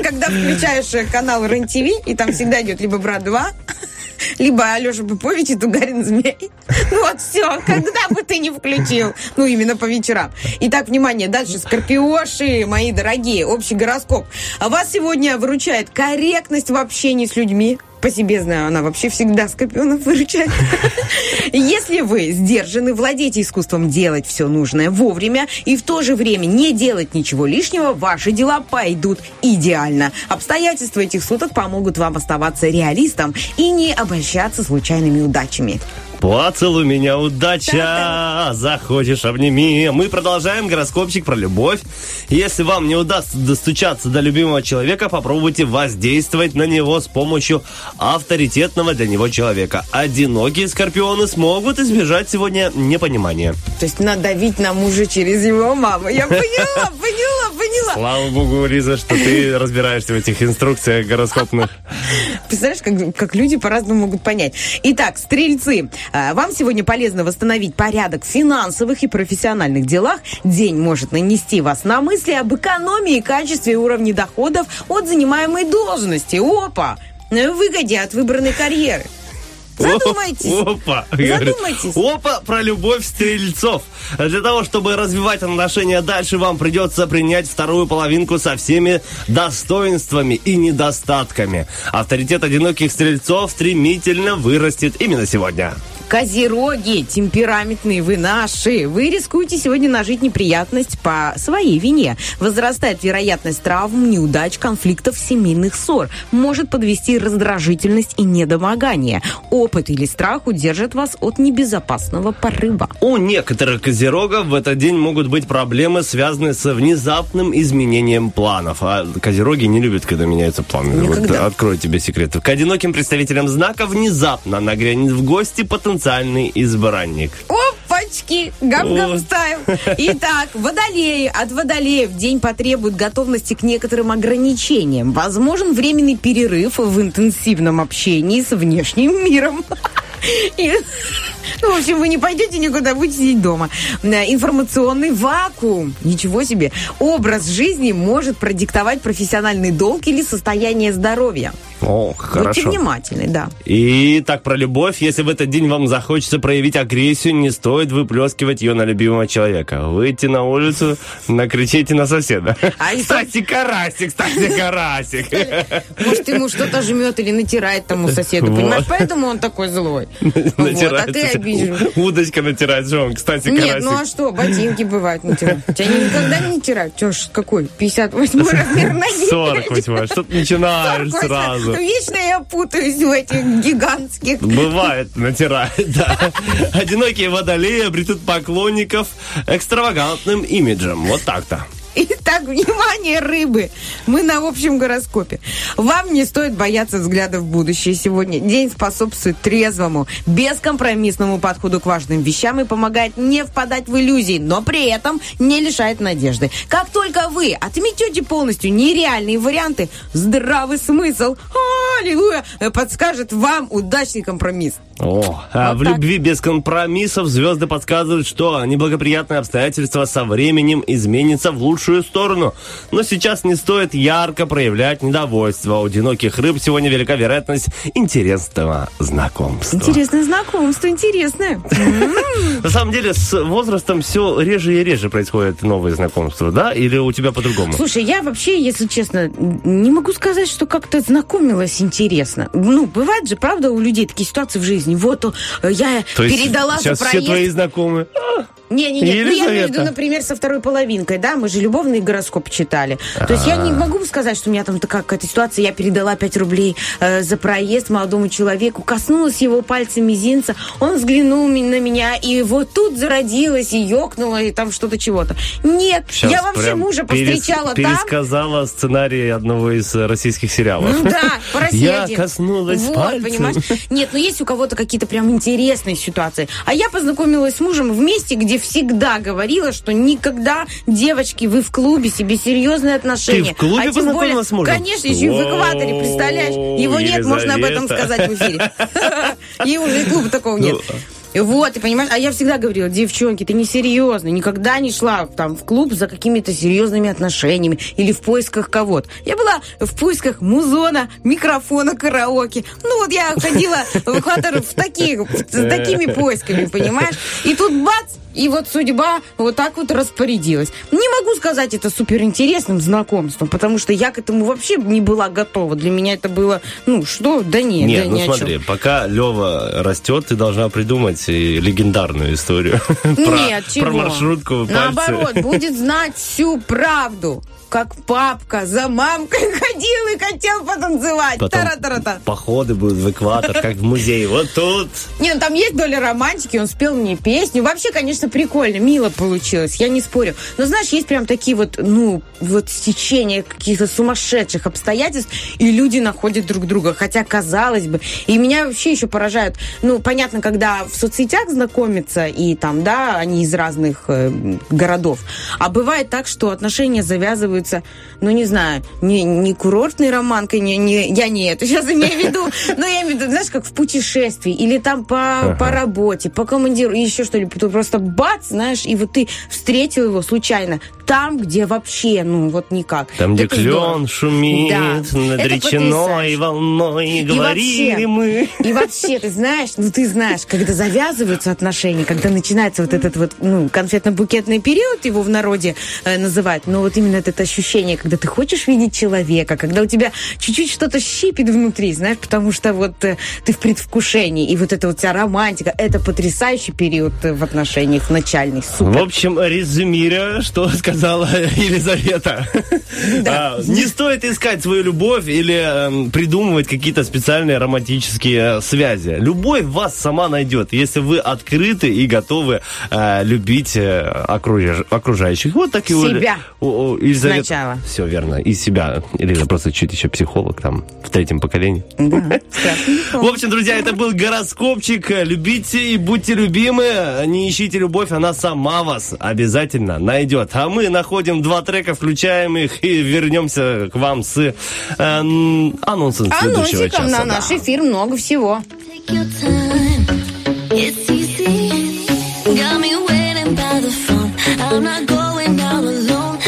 Когда включаешь канал РЕН-ТВ, и там всегда идет либо «Брат 2», либо Алеша Попович и Тугарин змей. Ну вот все, когда бы ты не включил. Ну именно по вечерам. Итак, внимание, дальше скорпиоши, мои дорогие, общий гороскоп. Вас сегодня выручает корректность в общении с людьми. По себе знаю, она вообще всегда скорпионов выручает. Если вы сдержаны, владеете искусством делать все нужное вовремя и в то же время не делать ничего лишнего, ваши дела пойдут идеально. Обстоятельства этих суток помогут вам оставаться реалистом и не обольщаться случайными удачами. Поцелуй меня, удача, да-да. Захочешь, обними. Мы продолжаем гороскопчик про любовь. Если вам не удастся достучаться до любимого человека, попробуйте воздействовать на него с помощью авторитетного для него человека. Одинокие скорпионы смогут избежать сегодня непонимания. То есть надавить на мужа через его маму. Я поняла. Слава богу, Риза, что ты разбираешься в этих инструкциях гороскопных. Представляешь, как люди по-разному могут понять. Итак, стрельцы. Вам сегодня полезно восстановить порядок в финансовых и профессиональных делах. День может нанести вас на мысли об экономии, качестве и уровне доходов от занимаемой должности. Опа! Выгоде от выбранной карьеры. Задумайтесь. Опа. Задумайтесь. Опа про любовь стрельцов. Для того, чтобы развивать отношения дальше, вам придется принять вторую половинку со всеми достоинствами и недостатками. Авторитет одиноких стрельцов стремительно вырастет именно сегодня. Козероги, темпераментные вы наши. Вы рискуете сегодня нажить неприятность по своей вине. Возрастает вероятность травм, неудач, конфликтов, семейных ссор. Может подвести раздражительность и недомогание. Опыт или страх удержат вас от небезопасного порыва. У некоторых козерогов в этот день могут быть проблемы, связанные с внезапным изменением планов. А козероги не любят, когда меняются планы. Вот открою тебе секрет. К одиноким представителям знака внезапно нагрянет в гости потенциально избранник. Опачки! Гам-гам стайл. Итак, водолеи. От водолеев день потребует готовности к некоторым ограничениям. Возможен временный перерыв в интенсивном общении с внешним миром. И, ну, в общем, вы не пойдете никуда, будете сидеть дома. Информационный вакуум. Ничего себе. Образ жизни может продиктовать профессиональный долг или состояние здоровья. О, хорошо. Будьте внимательны, да. И так про любовь. Если в этот день вам захочется проявить агрессию, не стоит выплескивать ее на любимого человека. Выйти на улицу, накричите на соседа. Кстати, карасик, кстати, карасик. Может, ему что-то жмет или натирает тому соседу, понимаешь? Поэтому он такой злой. А ты обидел. Удочка натирает, Жон, кстати, карасик. Нет, ну а что, ботинки бывают натирают. Тебя никогда не натирают? Какой? 58 размер ноги. 48, что ты начинаешь сразу? сразу. Вечно я путаюсь в этих гигантских. Бывает, натирает, да. Одинокие водолеи обретут поклонников экстравагантным имиджем. Вот так-то. Итак, внимание, рыбы! Мы на общем гороскопе. Вам не стоит бояться взгляда в будущее. Сегодня день способствует трезвому, бескомпромиссному подходу к важным вещам и помогает не впадать в иллюзии, но при этом не лишает надежды. Как только вы отметете полностью нереальные варианты, здравый смысл, аллилуйя, подскажет вам удачный компромисс. О, а вот в так. Любви без компромиссов звезды подсказывают, что неблагоприятные обстоятельства со временем изменятся в лучшую сторону. Но сейчас не стоит ярко проявлять недовольство. У одиноких рыб сегодня велика вероятность интересного знакомства. Интересное знакомство, интересное. На самом деле с возрастом все реже и реже происходят новые знакомства, да? Или у тебя по-другому? Слушай, я вообще, если честно, не могу сказать, что как-то знакомилась интересно. Ну, бывает же, правда, у людей такие ситуации в жизни. Вот я передала за проезд. Сейчас все твои знакомые. Не-не-не, ну я имею в виду, например, со второй половинкой, да, мы же любовный гороскоп читали. То есть я не могу сказать, что у меня там такая какая-то ситуация, я передала 5 рублей за проезд молодому человеку, коснулась его пальцем мизинца, он взглянул на меня, и вот тут зародилась, и ёкнула, и там что-то чего-то. Нет, сейчас я вообще мужа повстречала там. Пересказала сценарий одного из российских сериалов. Ну да, по России. Я коснулась пальцем. Вот, понимаешь? Нет, ну есть у кого-то какие-то прям интересные ситуации. А я познакомилась с мужем в месте, где всегда говорила, что никогда, девочки, вы в клубе, себе серьезные отношения. Ты в клубе познакомилась с мужем? Конечно, еще и в экваторе, представляешь? Его нет, можно об этом сказать в эфире. И уже клуба такого нет. Вот, ты понимаешь, а я всегда говорила, девчонки, ты несерьезная, никогда не шла там в клуб за какими-то серьезными отношениями или в поисках кого-то. Я была в поисках музона, микрофона, караоке. Ну вот я ходила в экватор с такими поисками, понимаешь? И тут бац, и вот судьба вот так вот распорядилась. Не могу сказать это суперинтересным знакомством, потому что я к этому вообще не была готова. Для меня это было, ну что, да нет, не, да ну ни смотри, о чем. Пока Лева растет, ты должна придумать легендарную историю. Нет, чего? Про маршрутку, наоборот, будет знать всю правду. Как папка за мамкой ходил и хотел потанцевать. Потом тара-тара-та. Походы будут в экватор, как в музее. Вот тут. Не, ну там есть доля романтики, он спел мне песню. Вообще, конечно, прикольно, мило получилось, я не спорю. Но знаешь, есть прям такие вот, ну, вот стечения каких-то сумасшедших обстоятельств, и люди находят друг друга. Хотя, казалось бы. И меня вообще еще поражают, ну, понятно, когда в соцсетях знакомятся, и там, да, они из разных городов. А бывает так, что отношения завязывают, ну, не знаю, не курортной романкой, я не это сейчас имею в виду, но я имею в виду, знаешь, как в путешествии, или там по работе, по командировке, еще что-либо, просто бац, знаешь, и вот ты встретил его случайно, там, где вообще, ну, вот никак. Там, где клен шумит, да, над речной волной, говорили мы. И вообще, ты знаешь, ну, ты знаешь, когда завязываются отношения, когда начинается вот этот вот, ну, конфетно-букетный период, его в народе называют, но вот именно этот ощущение, когда ты хочешь видеть человека, когда у тебя чуть-чуть что-то щипит внутри, знаешь, потому что вот ты в предвкушении, и вот эта вот вся романтика, это потрясающий период в отношениях начальных. Супер. В общем, резюмируя, что сказала Елизавета. Не стоит искать свою любовь или придумывать какие-то специальные романтические связи. Любовь вас сама найдет, если вы открыты и готовы любить окружающих. Вот так и себя. Елизавета. Сначала. Все верно. И себя. Или просто чуть еще психолог там в третьем поколении. Да, в общем, друзья, это был гороскопчик. Любите и будьте любимы. Не ищите любовь, она сама вас обязательно найдет. А мы находим 2 трека, включаем их и вернемся к вам с анонсом следующего часа. Анонсиком на наш эфир много всего.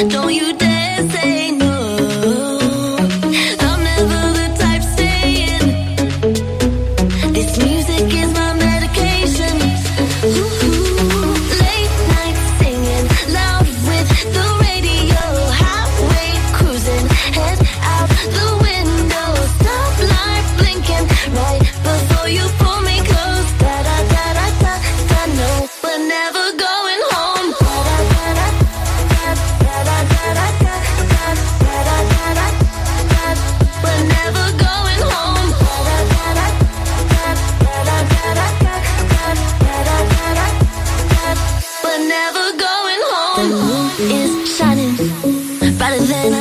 Don't you dare say no. I'm never the type staying. This music is my medication. Ooh, late night singing, loud with the radio, highway cruising, head out the window, stop light blinking right before you pull me close. Da da da da da da. No, we're never going home. Da da da da da da da da da.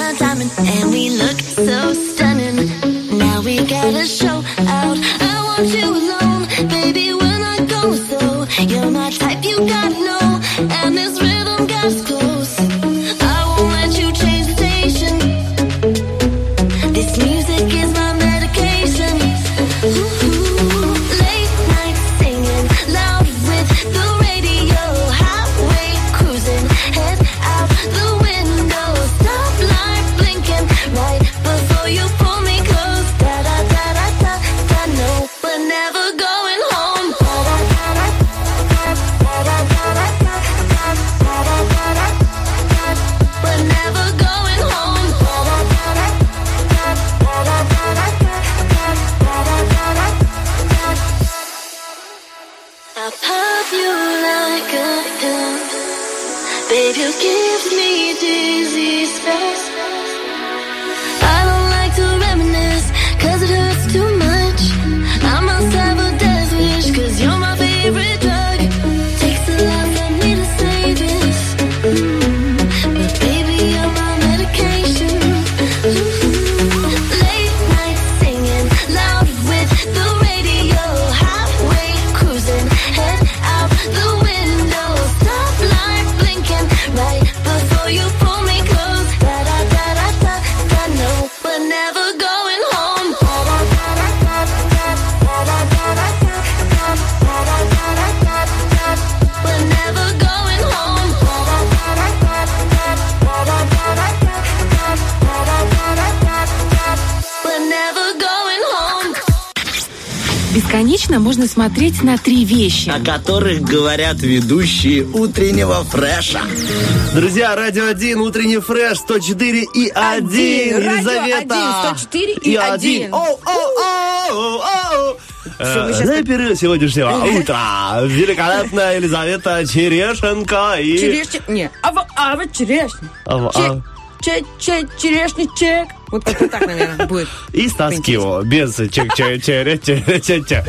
a diamond and we look so stunning. Now we gotta show out. I want you alone, baby, when I go slow. You're my type, you gotta know, and this rhythm got us close. I won't let you change the station. This music is my medication. Ooh, late night singing, loud with the radio, highway cruising, head out the window, stop light blinking right before you pull me close. Da da da da da da, no, but never going home. Da da da da da da da da da da da da da da, but never going home. Da da da da da da da da da da da da da. I pop you like a gun, babe, you give me dizzy space. I don't like to reminisce, cause it hurts too much. I must have a death wish, cause you're my favorite drug. Takes a lot for me to say this, but baby, you're my medication. Ooh, late night singing, loud with the radio, highway cruising, head out the window, stop light blinking right before you pull me close. Da da da da da da, no, but never going home. Da da da da da da da da da da da da da da da da, but never going home. Da da da da da da da da da da da da da, but never going home. Бесконечно можно смотреть на три вещи. О которых говорят ведущие утреннего фреша. Друзья, Радио 1, Утренний фреш, 104 и 1. Елизавета. Радио 1, 104 и 1. О-о-о-о-о-о. Заперы сегодняшнего утра. Великолепная Елизавета Черешенко и... Черешня... Не, ава черешня. Ава... Черешничек. Вот как-то так, наверное, будет. И Стас Кио. Без чек-чек-чек-чек-чек.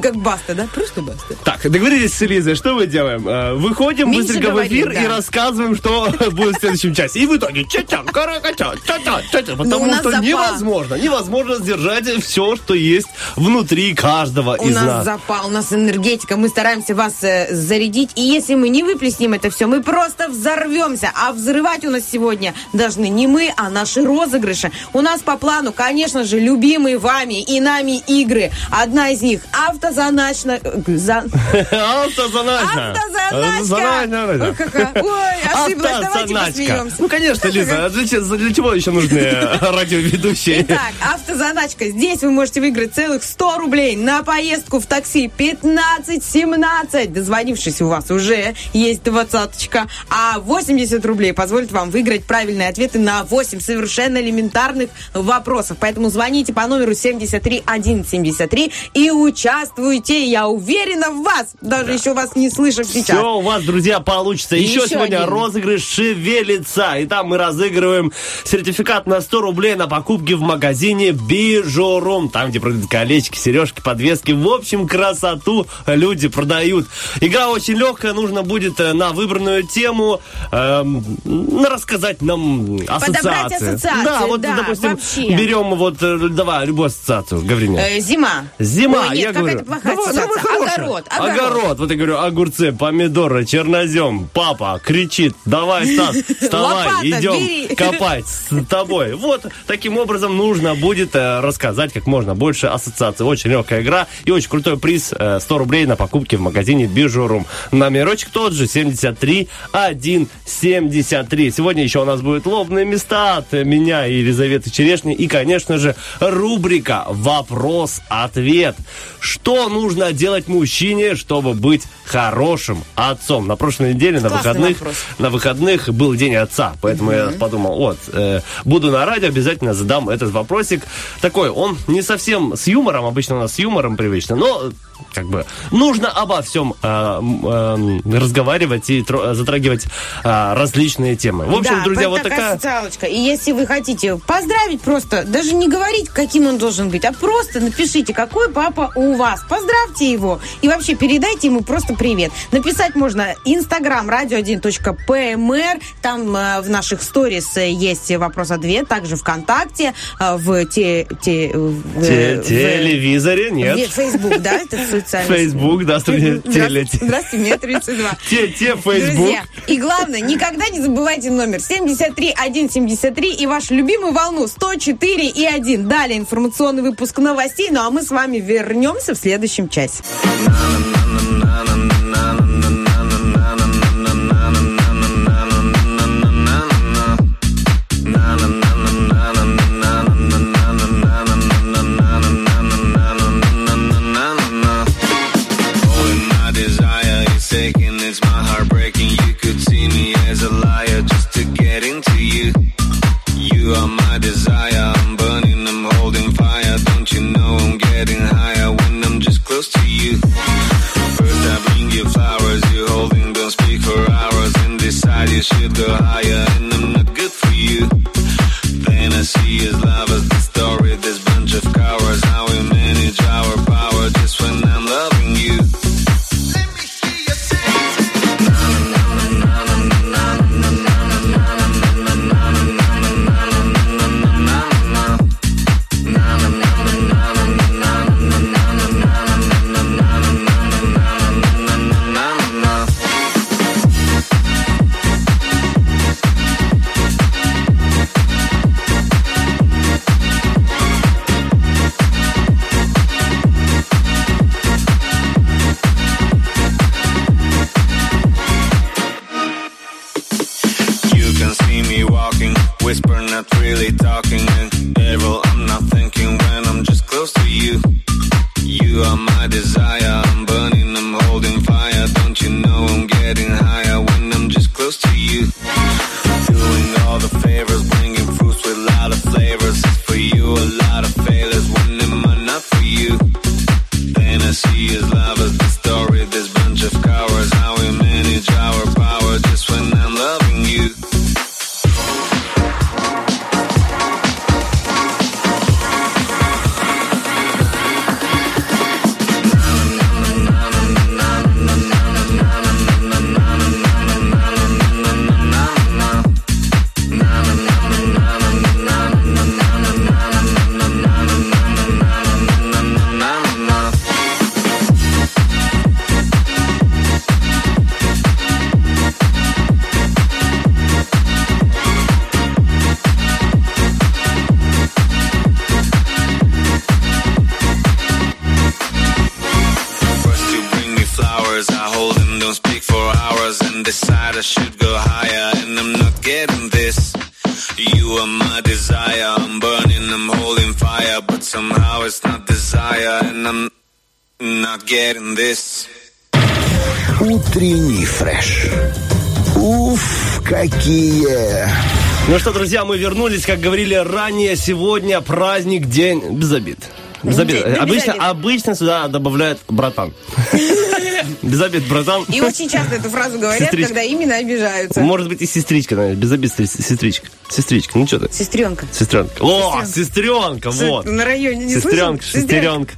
Как баста, да? Просто баста. Так, договорились с Элизой, что мы делаем? Выходим быстренько в эфир и рассказываем, что будет в следующем часе. И в итоге ча-ча-карака-ча-ча-ча-ча. Потому что невозможно сдержать все, что есть внутри каждого из нас. У нас запал, у нас энергетика. Мы стараемся вас зарядить. И если мы не выплеснем это все, мы просто взорвемся. А взрывать у нас сегодня должны не мы, а наши розыгрыши. У нас по плану, конечно же, любимые вами и нами игры. Одна из них автозаначка. Автозаначка. Ой, ошиблась, давайте посмеемся. Ну, конечно, Лиза, для чего еще нужны радиоведущие? Итак, автозаначка. Здесь вы можете выиграть целых 100 рублей на поездку в такси 15-17. Дозвонившись, у вас уже есть 20-очка. А 80 рублей позволит вам выиграть правильные ответы на 8 совершенно элементарных вопросов. Поэтому звоните по номеру 73173 и участвуйте. Я уверена в вас. Даже еще вас не слышав сейчас. Все у вас, друзья, получится. Еще сегодня один розыгрыш «Шевелица». И там мы разыгрываем сертификат на 100 рублей на покупки в магазине Bijou Room. Там, где продают колечки, сережки, подвески. В общем, красоту люди продают. Игра очень легкая. Нужно будет на выбранную тему рассказать нам ассоциации. Да, вот, да, допустим, вообще берем вот, давай, любую ассоциацию, Гавриня. Зима. Зима, ой, нет, я говорю. Огород. Вот я говорю, огурцы, помидоры, чернозем. Папа кричит, давай, Стас, вставай, идем бери копать с тобой. Вот, таким образом нужно будет рассказать как можно больше ассоциаций. Очень легкая игра и очень крутой приз. 100 рублей на покупки в магазине Bijou Room. Номерочек тот же, 73173. Сегодня еще у нас будет лобные места от меня и Елизаветы Черешни. И, конечно же, рубрика «Вопрос-ответ». Что нужно делать мужчине, чтобы быть хорошим отцом? На прошлой неделе на выходных был День отца. Поэтому я подумал, буду на радио, обязательно задам этот вопросик. Такой, он не совсем с юмором, обычно у нас с юмором привычно, но как бы нужно обо всем разговаривать и затрагивать различные темы. В общем, да, друзья, вот такая социалочка. И если вы хотите напишите, поздравить просто, даже не говорить, каким он должен быть, а просто напишите, какой папа у вас. Поздравьте его и вообще передайте ему просто привет. Написать можно Instagram radio1.pmr, там в наших сторис есть вопрос-ответ, также ВКонтакте, в телевизоре, нет. Фейсбук, да, это социальная. Фейсбук, да, здравствуйте, мне 32. Фейсбук. Друзья, и главное, никогда не забывайте номер 73173 и вашу любимую волну 104.1. Далее информационный выпуск новостей, ну а мы с вами вернемся в следующем часе. Should go higher and I'm not good for you. Fantasy is love is the story. This bunch of cowards, how we manage our power just when I'm loving you. Утренний фреш. Уф, какие! Ну что, друзья, мы вернулись, как говорили ранее, сегодня праздник, день без обид. Без обид. Обычно сюда добавляют братан. Без обид, братан. И очень часто эту фразу говорят, сестричка. Когда именно обижаются. Может быть, и сестричка, наверное. Без обид, сестричка. Сестричка, ну что ты? Сестренка. О, сестренка, вот. На районе не слышал? Сестренка.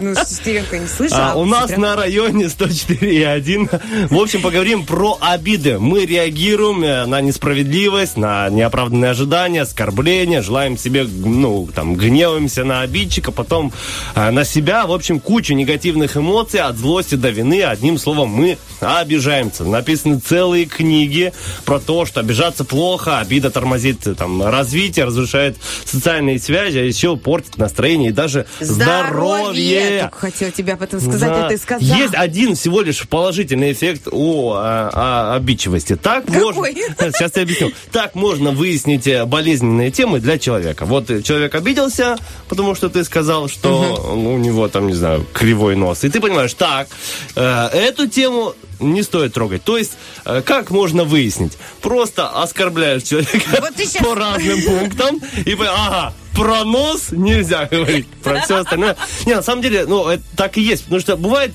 Ну, сестренка не слышала. У нас на районе 104.1. В общем, поговорим про обиды. Мы реагируем на несправедливость, на неоправданные ожидания, оскорбления. Желаем себе, ну, там, гневаемся на обидчика, потом на себя. В общем, куча негативных эмоций от злости до вины. Одним словом, мы обижаемся. Написаны целые книги про то, что обижаться плохо, обида тормозит там развитие, разрушает социальные связи, а еще портит настроение и даже здоровье. Я только хотела тебе об этом сказать, да. А ты сказал. Есть один всего лишь положительный эффект у обидчивости. Так можно... Сейчас я объясню. Так можно выяснить болезненные темы для человека. Вот человек обиделся, потому что ты сказал, что у него там, не знаю, кривой нос. И ты понимаешь, так, эту тему не стоит трогать. То есть, как можно выяснить? Просто оскорбляешь человека вот по разным пунктам и ага, про нос нельзя говорить, про все остальное. Не, на самом деле, ну, это так и есть. Потому что бывает,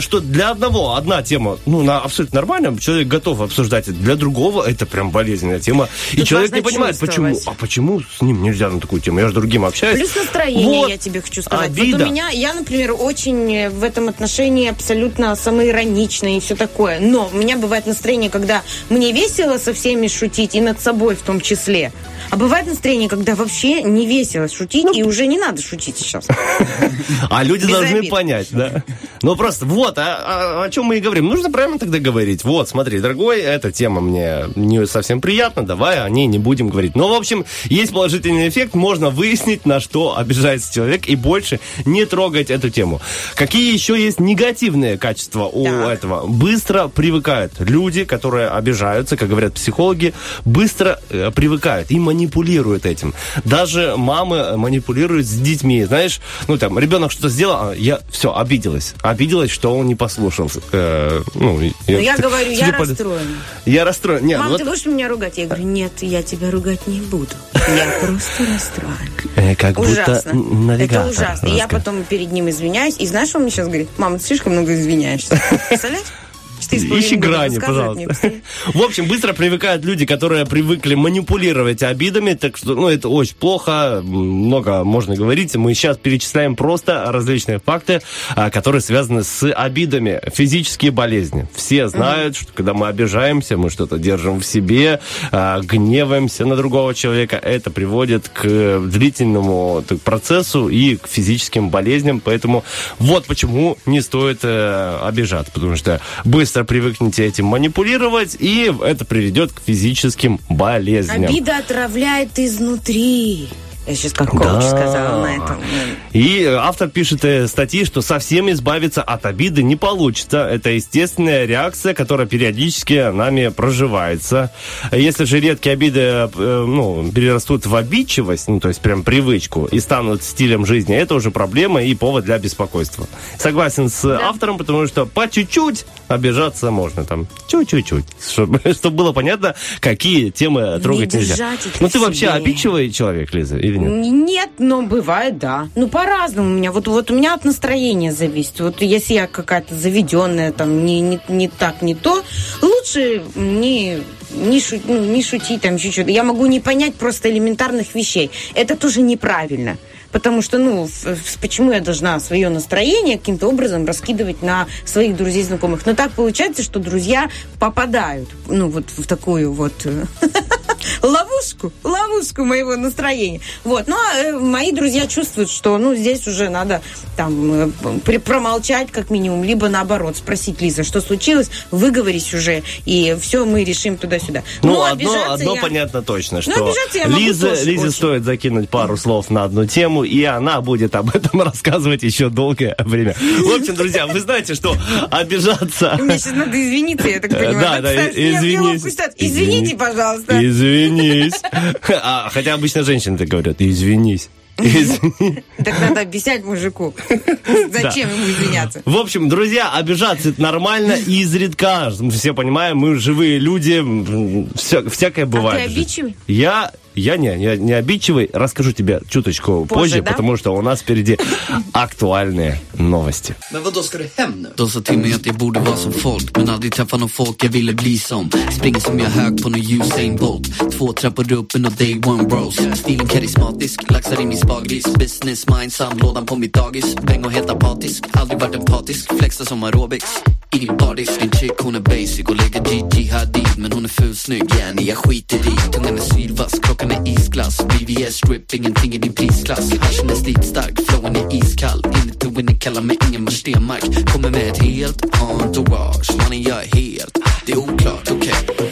что для одного одна тема, ну, абсолютно нормально, человек готов обсуждать это. Для другого это прям болезненная тема. И тут человек не понимает, почему. А почему с ним нельзя на такую тему? Я же другим общаюсь. Плюс настроение, вот. Я тебе хочу сказать. Обида. Вот у меня, я, например, очень в этом отношении абсолютно самоироничная и все такое. Но у меня бывает настроение, когда мне весело со всеми шутить, и над собой в том числе. А бывает настроение, когда вообще не весело шутить, ну, и уже не надо шутить сейчас. А люди должны понять, да? Ну, просто вот, о чем мы и говорим. Нужно прямо тогда говорить. Вот, смотри, дорогой, эта тема мне не совсем приятна, давай о ней не будем говорить. Но, в общем, есть положительный эффект, можно выяснить, на что обижается человек, и больше не трогать эту тему. Какие еще есть негативные качества у этого? Быстро привыкают. Люди, которые обижаются, как говорят психологи, быстро привыкают и манипулируют этим. Даже мамы манипулируют с детьми. Знаешь, ну там, ребенок что-то сделал, я все, обиделась. Обиделась, что он не послушался. Я говорю, я расстроена. Я расстроен. Мам, ты будешь меня ругать? Я говорю, нет, я тебя ругать не буду. Я просто расстроена. Как будто навигатор. Это ужасно. Я потом перед ним извиняюсь. И знаешь, он мне сейчас говорит, мама, ты слишком много извиняешься. Представляешь? Ищи грани, пожалуйста. В общем, быстро привыкают люди, которые привыкли манипулировать обидами, так что, ну, это очень плохо, много можно говорить. Мы сейчас перечисляем просто различные факты, которые связаны с обидами. Физические болезни. Все знают, что когда мы обижаемся, мы что-то держим в себе, гневаемся на другого человека. Это приводит к длительному процессу и к физическим болезням, поэтому вот почему не стоит обижаться, потому что быстро привыкните этим манипулировать, и это приведет к физическим болезням. Обида отравляет изнутри. Я сейчас как коуч сказала на этом. И автор пишет статьи, что совсем избавиться от обиды не получится. Это естественная реакция, которая периодически нами проживается. Если же редкие обиды перерастут в обидчивость, ну, то есть прям привычку, и станут стилем жизни, это уже проблема и повод для беспокойства. Согласен с автором, потому что по чуть-чуть обижаться можно. Там чуть-чуть. Чтобы было понятно, какие темы трогать нельзя. Ну, ты вообще обидчивый человек, Лиза, или нет? Нет, но бывает, да. Ну, по-разному у меня. Вот у меня от настроения зависит. Вот если я какая-то заведенная, там, не то, лучше не шути, там, еще что-то. Я могу не понять просто элементарных вещей. Это тоже неправильно. Потому что, почему я должна свое настроение каким-то образом раскидывать на своих друзей, знакомых? Но так получается, что друзья попадают, в такую ловушку моего настроения. Вот. Но мои друзья чувствуют, что, здесь уже надо там промолчать как минимум, либо наоборот спросить: Лиза, что случилось, выговорись уже, и все, мы решим туда-сюда. Одно понятно точно, что Лизе стоит закинуть пару слов на одну тему, и она будет об этом рассказывать еще долгое время. В общем, друзья, вы знаете, что обижаться... Мне сейчас надо извиниться, я так понимаю. Да, извинись. Извините, пожалуйста. Извинись. Хотя обычно женщины-то говорят, извинись. Так надо объяснять мужику. Зачем ему извиняться? В общем, друзья, обижаться это нормально изредка. Все понимаем, мы живые люди, всякое бывает. А ты обидчивый? Я не обидчивый. Расскажу тебе чуточку позже, потому что у нас впереди актуальные новости. Men vad då ska det hända? De sa till mig att jag borde vara som folk, men aldrig träffa någon folk jag ville bli som. Springer som jag hög på någon Usain Bolt. Två trappor upp en och day one bros. Stilen karismatisk, laxar i min spagris. Business mind, sandlådan på mitt dagis. Bäng och helt apatisk, aldrig varit empatisk. Flexar som aerobics i din bardisk. Din chick hon är basic och lägger Gigi Hadid, men hon är fulsnygg, yeah, jag skiter i. Tungan är sylvass, klockan med isglass, BVS-drip, ingenting i din prisklass. Hashen är slitstark, flowen är iskall. Inte winner, kallar mig Ingemar Stenmark. Kommer med ett helt entourage, mannen jag är helt, det är oklart, okej okay.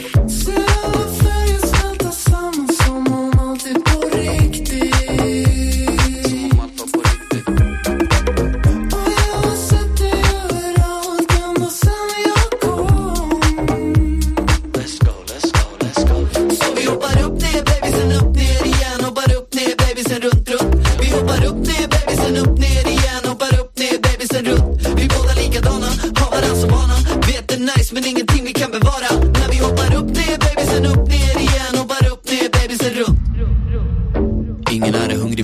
Men ingenting vi kan bevara när vi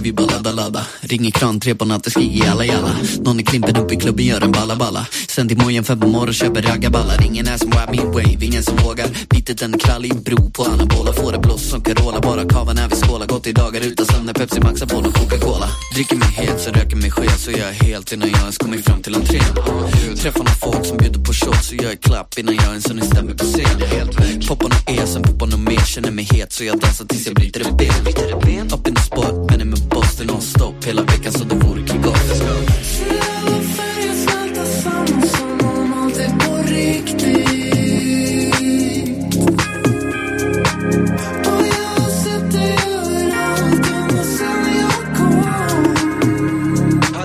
vi ballada-ladda. Ringer kran, tre på natten, skriker jalla-jalla. Någon i Klimpen upp i klubben gör en balla-balla. Sen till morgon, fem på morgon, köper raggarballar. Ingen är som Wap Min Wave, ingen som vågar. Bitet en krallig bro på anabola. Får det blås som Carola, bara kava när vi skålar. Gått i dagar utan sömn, Pepsi Max, Apollo och Coca-Cola. Dricker mig het, så röker mig ske. Så jag är helt innan jag ens kommer fram till entrén. Träffar några folk som bjuder på shots. Så jag är klapp innan jag ens hunnit stämmer på scen. Poppar någon el, sen poppar någon mer. Känner mig het, så jag dansar tills jag bryter ett ben. Up in the spot, men är med boss, det är non-stop. Hela veckan så det vore kick-off. Se alla färger smälta samman som om allt är på riktigt. Och jag har sett dig överallt, de har sen jag kom.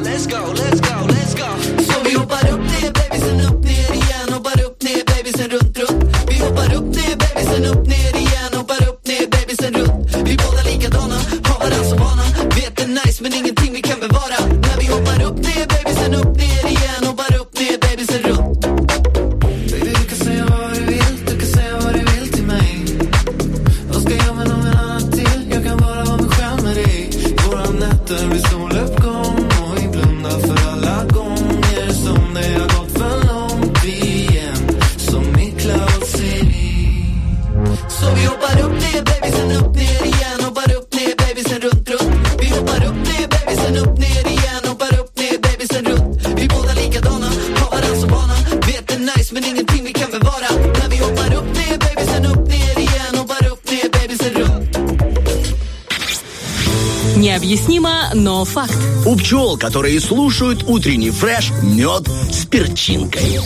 Let's go, let's go, let's go. Så vi hoppar upp ner, baby, sen upp ner igen. Hoppar upp ner, baby, sen runt, runt. Vi hoppar upp ner, baby, sen upp ner igen. Hoppar upp ner, baby, sen runt. Vi båda likadana, har varandra som vana. Vet det nice men ingenting vi kan bevara. När vi hoppar upp ner, baby, sen upp ner igen. Hoppar upp ner, baby, sen runt. Baby, du kan säga vad du vill. Du kan säga vad du vill till mig. Vad ska jag med någon annan till? Jag kan bara vara mig själv med dig. Våra nätter vid soluppgång och i blunda för alla gånger som det har gått för långt igen. Som i Cloud City. Så vi hoppar upp ner, baby, sen upp ner igen. Hoppar upp ner, baby, sen runt, runt. Vi hoppar upp ner, baby, sen upp ner igen. Hoppar upp ner, baby, sen runt. Vi båda likadana, har varandra som vana. Vet det nice men ingenting vi kan bevara. När vi hoppar upp ner, baby, sen upp ner igen. Hoppar upp ner, baby, sen runt. Необъяснимо, но факт. У пчел, которые слушают утренний фреш, мед с перчинкой.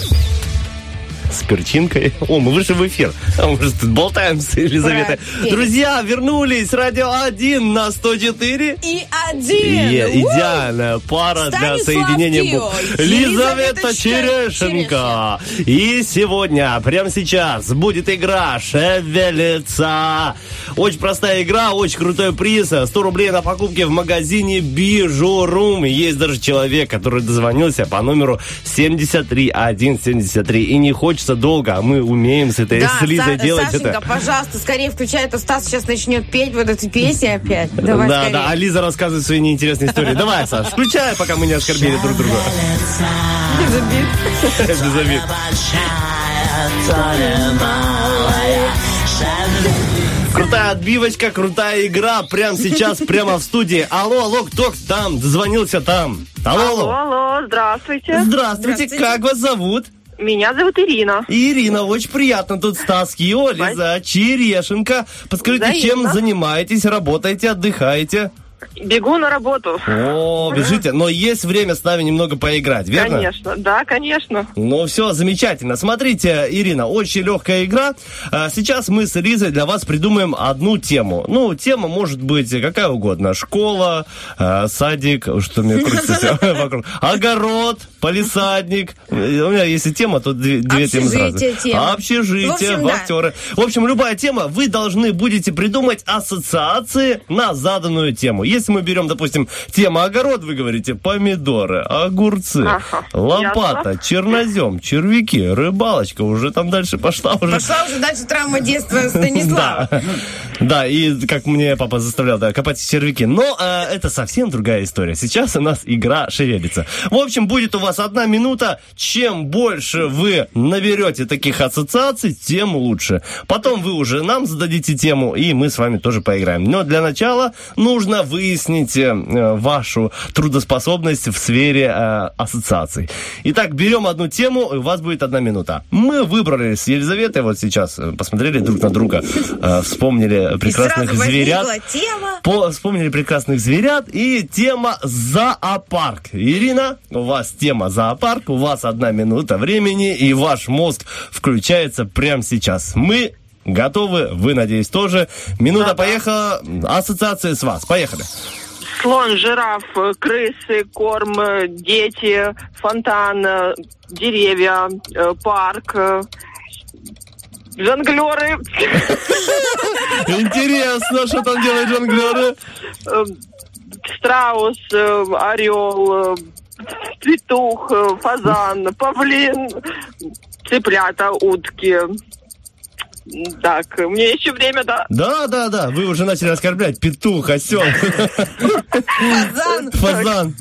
С перчинкой. О, мы вышли в эфир. А мы же тут болтаемся, Елизавета. Правильно. Друзья, вернулись. Радио 1 на 104. И 1. Идеальная пара Станислав для соединения букв. Елизавета Черешенко. И сегодня, прямо сейчас, будет игра «Шевелица». Очень простая игра, очень крутой приз. 100 рублей на покупки в магазине Bijou Room. Есть даже человек, который дозвонился по номеру 73173 и не хочет долго, а мы умеем с этой Лизой делать Сашенька, это. Да, пожалуйста, скорее включай, а то Стас сейчас начнет петь вот эту песню опять. Давай, да, скорее. Да, а Лиза рассказывает свои неинтересные истории. Давай, Саш, включай, пока мы не оскорбили друг друга. Без обид. Без обид. Крутая отбивочка, крутая игра. Прямо сейчас, прямо в студии. Алло, алло, кто там? Дозвонился там. Алло, алло, здравствуйте. Здравствуйте, как вас зовут? Меня зовут Ирина. Ирина, очень приятно. Тут Стас Кио, Лиза Черешенко. Подскажите, чем занимаетесь, работаете, отдыхаете? Бегу на работу. О, бежите. Но есть время с нами немного поиграть, верно? Конечно, да, конечно. Ну все, замечательно. Смотрите, Ирина, очень легкая игра. Сейчас мы с Лизой для вас придумаем одну тему. Ну, тема может быть какая угодно. Школа, садик, что мне крутится вокруг. Огород, полисадник. У меня есть тема, тут две темы сразу. Общежитие, вахтеры. В общем, любая тема, вы должны будете придумать ассоциации на заданную тему. Если мы берем, допустим, тему огород, вы говорите помидоры, огурцы, лопата, чернозем, червяки, рыбалочка. Уже там дальше пошла уже. Пошла уже дальше травма детства Станислава. Да, и как мне папа заставлял, да, копать червяки. Но это совсем другая история. Сейчас у нас игра «Шевелится». В общем, будет у вас 1 минута. Чем больше вы наберете таких ассоциаций, тем лучше. Потом вы уже нам зададите тему, и мы с вами тоже поиграем. Но для начала нужно вы выясните вашу трудоспособность в сфере ассоциаций. Итак, берем одну тему, и у вас будет 1 минута. Мы выбрали с Елизаветой, вот сейчас посмотрели друг на друга, вспомнили прекрасных зверят. Вспомнили прекрасных зверят, и тема «Зоопарк». Ирина, у вас тема «Зоопарк», у вас 1 минута времени, и ваш мозг включается прямо сейчас. Мы готовы? Вы, надеюсь, тоже. Минута поехала. Ассоциация с вас. Поехали. Слон, жираф, крысы, корм, дети, фонтан, деревья, парк, жонглеры. Интересно, что там делают жонглеры? Страус, орел, петух, фазан, павлин, цыплята, утки. Так, у меня еще время, да? Да, вы уже начали оскорблять. Петух, осел. Фазан.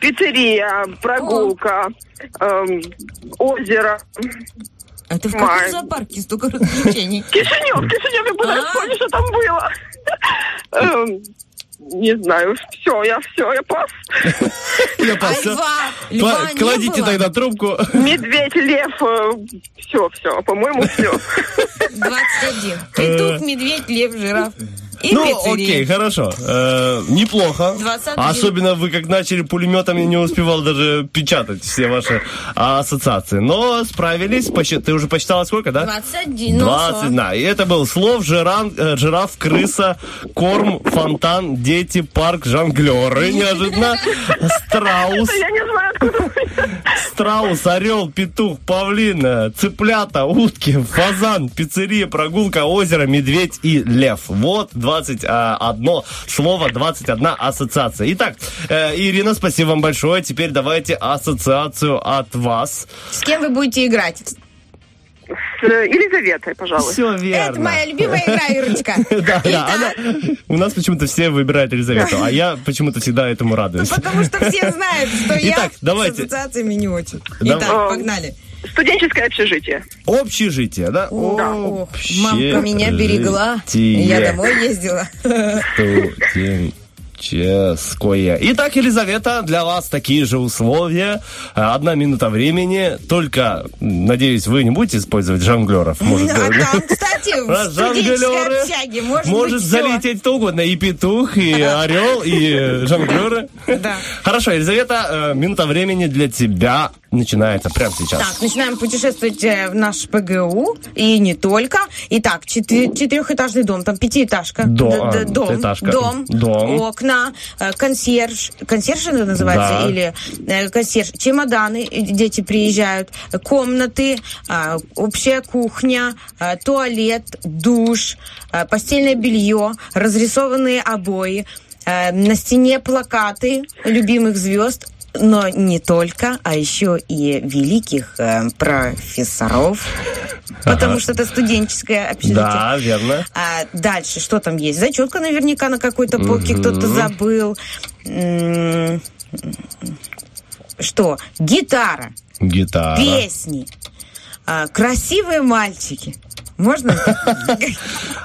Пиццерия, прогулка, озеро. Это в каком зоопарке столько развлечений? Кишинев, я буду вспомнить, что там было. Не знаю, все, я пас. Я пас. Льва кладите тогда трубку. Медведь, лев, все, по-моему, все. 21. Петух, медведь, лев, жираф. Окей, хорошо. Неплохо. 21. Особенно вы как начали пулеметом, я не успевал даже печатать все ваши ассоциации. Но справились. Ты уже посчитала сколько, да? 21. 20, да. И это был слов, жираф, крыса, корм, фонтан, дети, парк, жонглеры. Неожиданно. Страус. Я не знаю, откуда. Страус, орел, петух, павлин, цыплята, утки, фазан, пиццерия, прогулка, озеро, медведь и лев. Вот 21 слово, 21 ассоциация. Итак, Ирина, спасибо вам большое. Теперь давайте ассоциацию от вас. С кем вы будете играть? С Елизаветой, пожалуй. Все верно. Это моя любимая игра, Ирочка. Да. У нас почему-то все выбирают Елизавету, а я почему-то всегда этому радуюсь. Потому что все знают, что я с ассоциациями не очень. Итак, погнали. Студенческое общежитие. Общежитие, да? Да. Мамка меня берегла, я домой ездила. Студенческое. Итак, Елизавета, для вас такие же условия. 1 минута времени. Только, надеюсь, вы не будете использовать жонглеров. Может, кстати, в студенческой общаге может залететь кто угодно. И петух, и орел, и жонглеры. Да. Хорошо, Елизавета, минута времени для тебя начинается прямо сейчас. Так, начинаем путешествовать в наш ПГУ. И не только. Итак, 4-этажный дом. Там 5-этажка. Дом. Окна. Консьерж. Консьерж это называется? Да. Или консьерж. Чемоданы. Дети приезжают. Комнаты. Общая кухня. Туалет. Душ. Постельное белье. Разрисованные обои. На стене плакаты любимых звезд. Но не только, а еще и великих профессоров, потому что это студенческое общежитие. Да, верно. Дальше, что там есть? Зачетка наверняка на какой-то полке кто-то забыл. Что? Гитара. Песни. Красивые мальчики. Можно?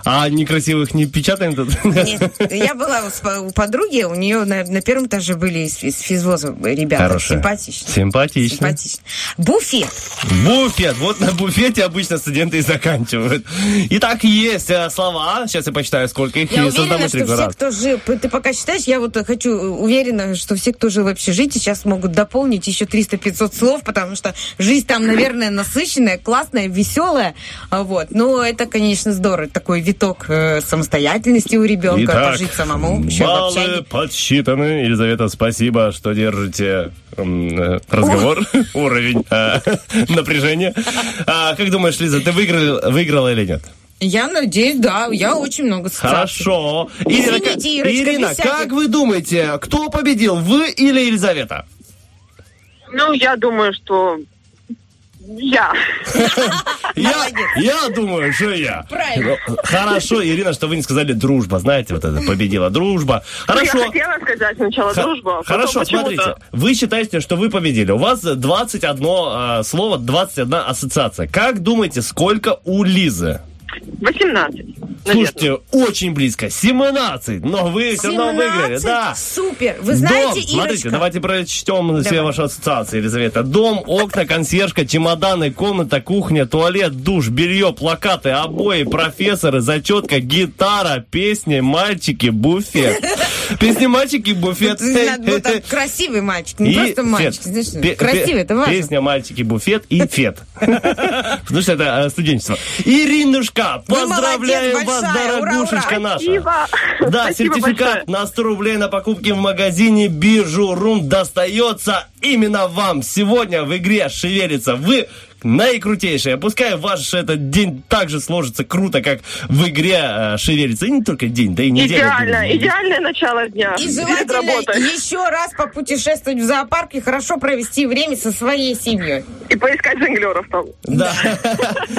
А некрасивых не печатаем тут? Нет, я была у подруги, у нее на первом этаже были из физвоза ребята. Хорошая. Симпатично. Буфет. Вот на буфете обычно студенты и заканчивают. Итак, есть слова. Сейчас я почитаю, сколько их. Я уверена, что все, кто жил... Ты пока считаешь, я вот хочу... Уверена, что все, кто жил в общежитии, сейчас могут дополнить еще 300-500 слов, потому что жизнь там, наверное, насыщенная, классная, веселая. Вот. Ну, это, конечно, здорово. Такой виток самостоятельности у ребенка. Итак, пожить самому. Баллы подсчитаны. Елизавета, спасибо, что держите разговор. Уровень напряжения. Как думаешь, Лиза, ты выиграла или нет? Я надеюсь, да. Я очень много сказала. Хорошо. Ирина, как вы думаете, кто победил, вы или Елизавета? Я думаю, что... Я думаю, что я. Правильно. Хорошо, Ирина, что вы не сказали дружба. Знаете, вот это победила дружба. Хорошо. Я хотела сказать сначала дружба. Хорошо, смотрите. Вы считаете, что вы победили. У вас 21 слово, 21 ассоциация. Как думаете, сколько у Лизы? 18. Слушайте, наверное. Очень близко. 17. Но вы все равно выиграли. Да. Супер. Вы знаете, Ирочка... Смотрите, давайте прочтем все ваши ассоциации, Елизавета. Дом, окна, консьержка, чемоданы, комната, кухня, туалет, душ, белье, плакаты, обои, профессоры, зачетка, гитара, песни, мальчики, буфет. Песни, мальчики, буфет. Красивый мальчик, не просто мальчик. Красивый, это важно. Песня, мальчики, буфет и фет. Потому что это студенчество. Иринушка, поздравляем вас, дорогушечка наша. Спасибо. Да, спасибо, сертификат большое. На 100 рублей на покупки в магазине Bijou Room достается именно вам. Сегодня в игре «Шевелица» вы наикрутейшие. Пускай ваш этот день так же сложится круто, как в игре «Шевелица». И не только день, да и неделя. Идеально, идеальное начало дня. И желательно еще раз попутешествовать в зоопарке, хорошо провести время со своей семьей. И поискать жонглеров там. Да.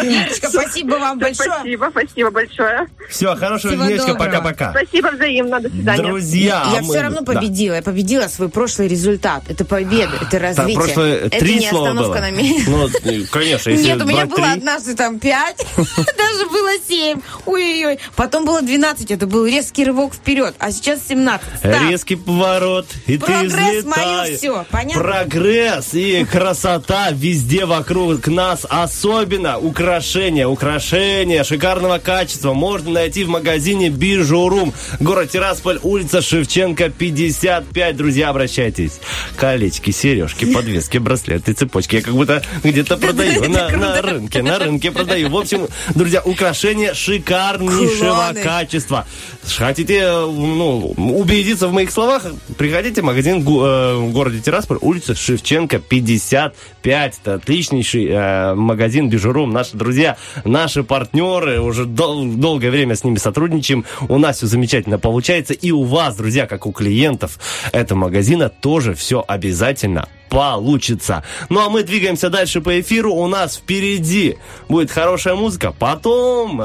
Ниночка, спасибо вам большое. Спасибо, спасибо большое. Все, хорошего днечка, пока-пока. Спасибо взаимно, до свидания. Друзья. Я все равно победила, я победила свой прошлый результат. Это победа, это развитие. Это не остановка на месте. Конечно, если нет, у меня было 3. Однажды там 5, даже было 7. Ой-ой-ой. Потом было 12, это был резкий рывок вперед, а сейчас 17. Старт. Резкий поворот, и прогресс, ты взлетай. Прогресс мое все, понятно? Прогресс и красота везде вокруг нас, особенно украшения шикарного качества можно найти в магазине Bijou Room, город Тирасполь, улица Шевченко, 55. Друзья, обращайтесь. Колечки, сережки, подвески, браслеты, цепочки. Я как будто где-то продаю. На рынке продаю. В общем, друзья, украшения шикарнейшего качества. Хотите, убедиться в моих словах? Приходите в магазин в городе Тирасполь, улица Шевченко, 55. Это отличнейший магазин Bijou Room. Наши друзья, наши партнеры, уже долгое время с ними сотрудничаем. У нас все замечательно получается. И у вас, друзья, как у клиентов этого магазина, тоже все обязательно получится. Ну, а мы двигаемся дальше по эфиру. У нас впереди будет хорошая музыка, потом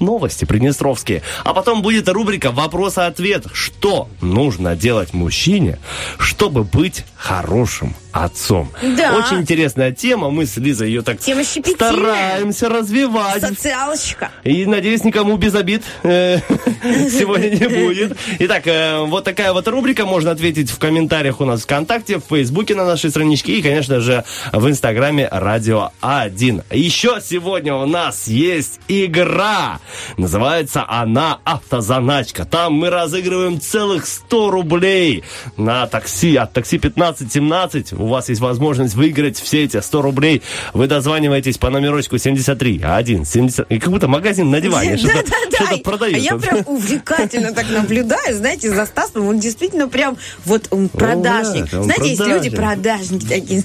новости приднестровские, а потом будет рубрика «Вопрос-ответ». Что нужно делать мужчине, чтобы быть хорошим отцом? Да. Очень интересная тема. Мы с Лизой ее так стараемся развивать. Социалочка. И, надеюсь, никому без обид сегодня не будет. Итак, вот такая вот рубрика. Можно ответить в комментариях у нас ВКонтакте, в Фейсбуке на нашей страничке и, конечно же, в Инстаграме Радио 1. Еще сегодня у нас есть игра. Называется она «Автозаначка». Там мы разыгрываем целых 100 рублей на такси. От такси 1517 у вас есть возможность выиграть все эти 100 рублей. Вы дозваниваетесь по номерочку 73 170. И как будто магазин на диване что-то продает. А я прям увлекательно так наблюдаю, знаете, за Стасом. Он действительно прям вот он продажник. Знаете, есть люди продажники такие.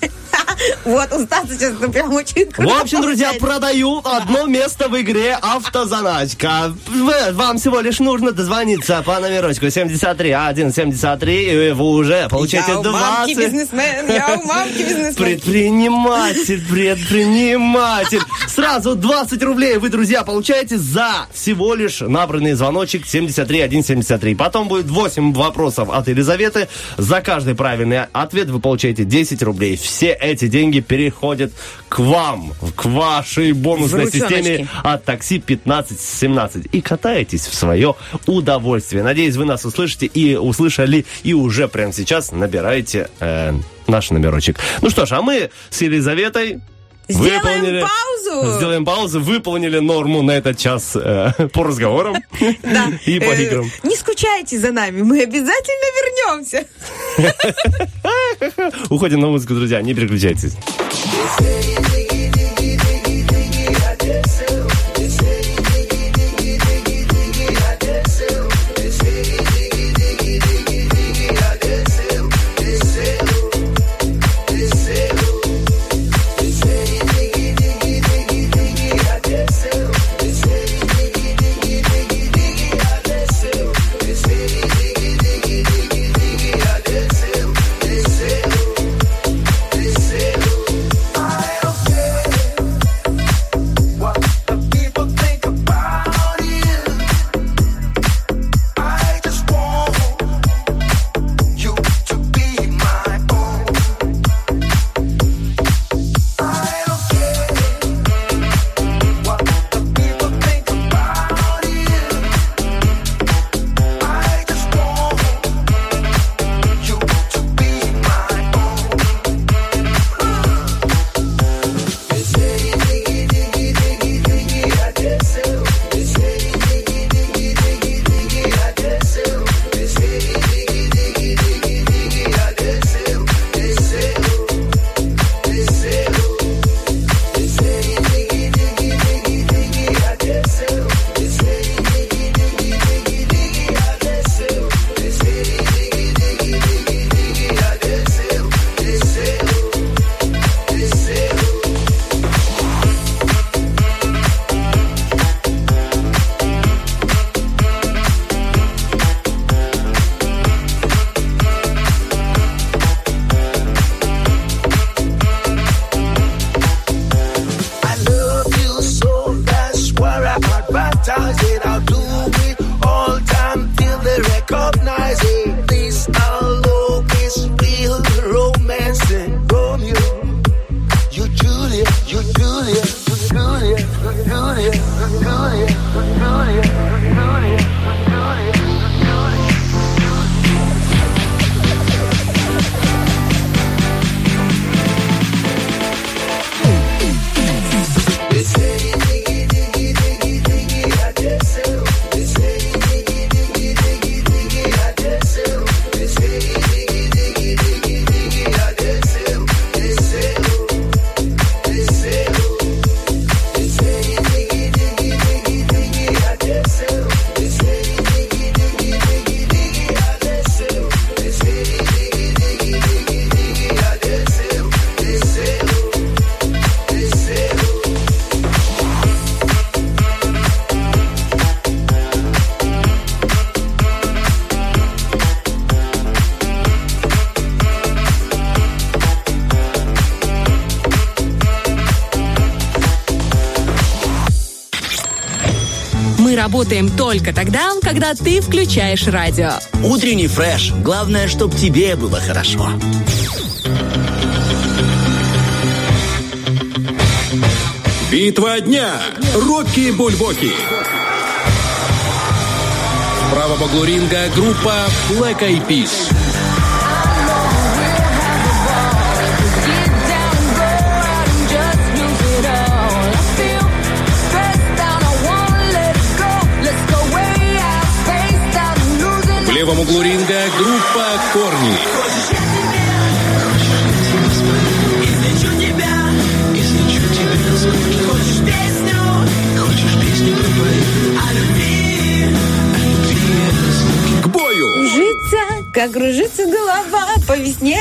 Вот у Стаса сейчас прям очень круто. В общем, друзья, продаю одно место в игре «Автозаначка». Вам всего лишь нужно дозвониться по номерочку 73 173, и вы уже получаете 20. Я у мамки бизнесмен. Предприниматель. Сразу 20 рублей вы, друзья, получаете за всего лишь набранный звоночек 73 173. Потом будет 8 вопросов от Елизаветы. За каждый правильный ответ вы получаете 10 рублей. Все эти деньги переходят к вам, к вашей бонусной системе от такси 15-17. И катаетесь в свое удовольствие. Надеюсь, вы нас услышали, и уже прямо сейчас набираете наш номерочек. Ну что ж, а мы с Елизаветой Сделаем паузу, выполнили норму на этот час по разговорам и по играм. Не скучайте за нами, мы обязательно вернемся. Уходим на музыку, друзья, не переключайтесь. recognize it. This dialogue is real romancing. Romeo, you Julia, you Julia, you Julia, you Julia, you Julia, you Julia, you Julia, you Julia. Работаем только тогда, когда ты включаешь радио. Утренний фреш. Главное, чтобы тебе было хорошо. Битва дня. Рокки-Бульбоки. В правом углу ринга группа Black Eyed Peas. В левом углу ринга группа «Корни». К бою! Життя, как кружится голова по весне,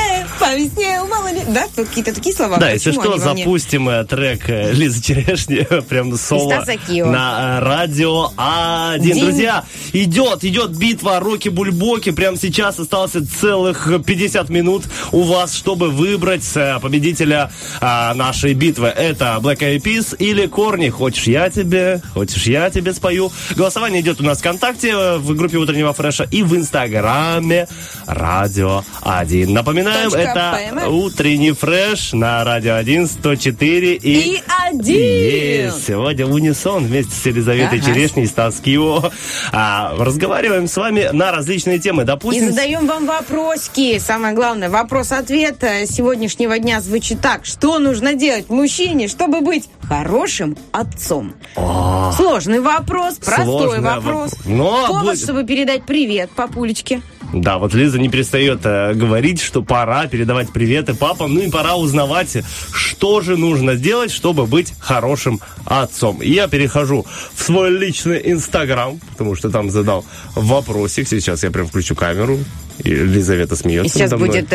мало ли... Да, тут какие-то такие слова. Да, почему если что, запустим трек Лизы Черешни, прям соло на радио А1. Друзья, идет битва Рокки-Бульбоки. Прямо сейчас осталось целых 50 минут у вас, чтобы выбрать победителя нашей битвы. Это Black Eyed Peas или Корни. Хочешь, я тебе спою. Голосование идет у нас в ВКонтакте, в группе Утреннего Фреша и в Инстаграме Радио 1. Напоминаем, это Утренний Фреш на Радио 1, 104 и 1. Сегодня в унисон вместе с Елизаветой Черешней и Станиславом Кио. Разговариваем с вами на различные темы. Допустим, и задаем вам вопросики. Самое главное, вопрос-ответ сегодняшнего дня звучит так. Что нужно делать мужчине, чтобы быть хорошим отцом? О, сложный вопрос, простой вопрос. Повод, чтобы передать привет папулечке. Да, вот Лиза не перестает говорить, что пора передавать приветы папам, ну и пора узнавать, что же нужно сделать, чтобы быть хорошим отцом. И я перехожу в свой личный Инстаграм, потому что там задал вопросик. Сейчас я прям включу камеру, и Елизавета смеется. И сейчас будет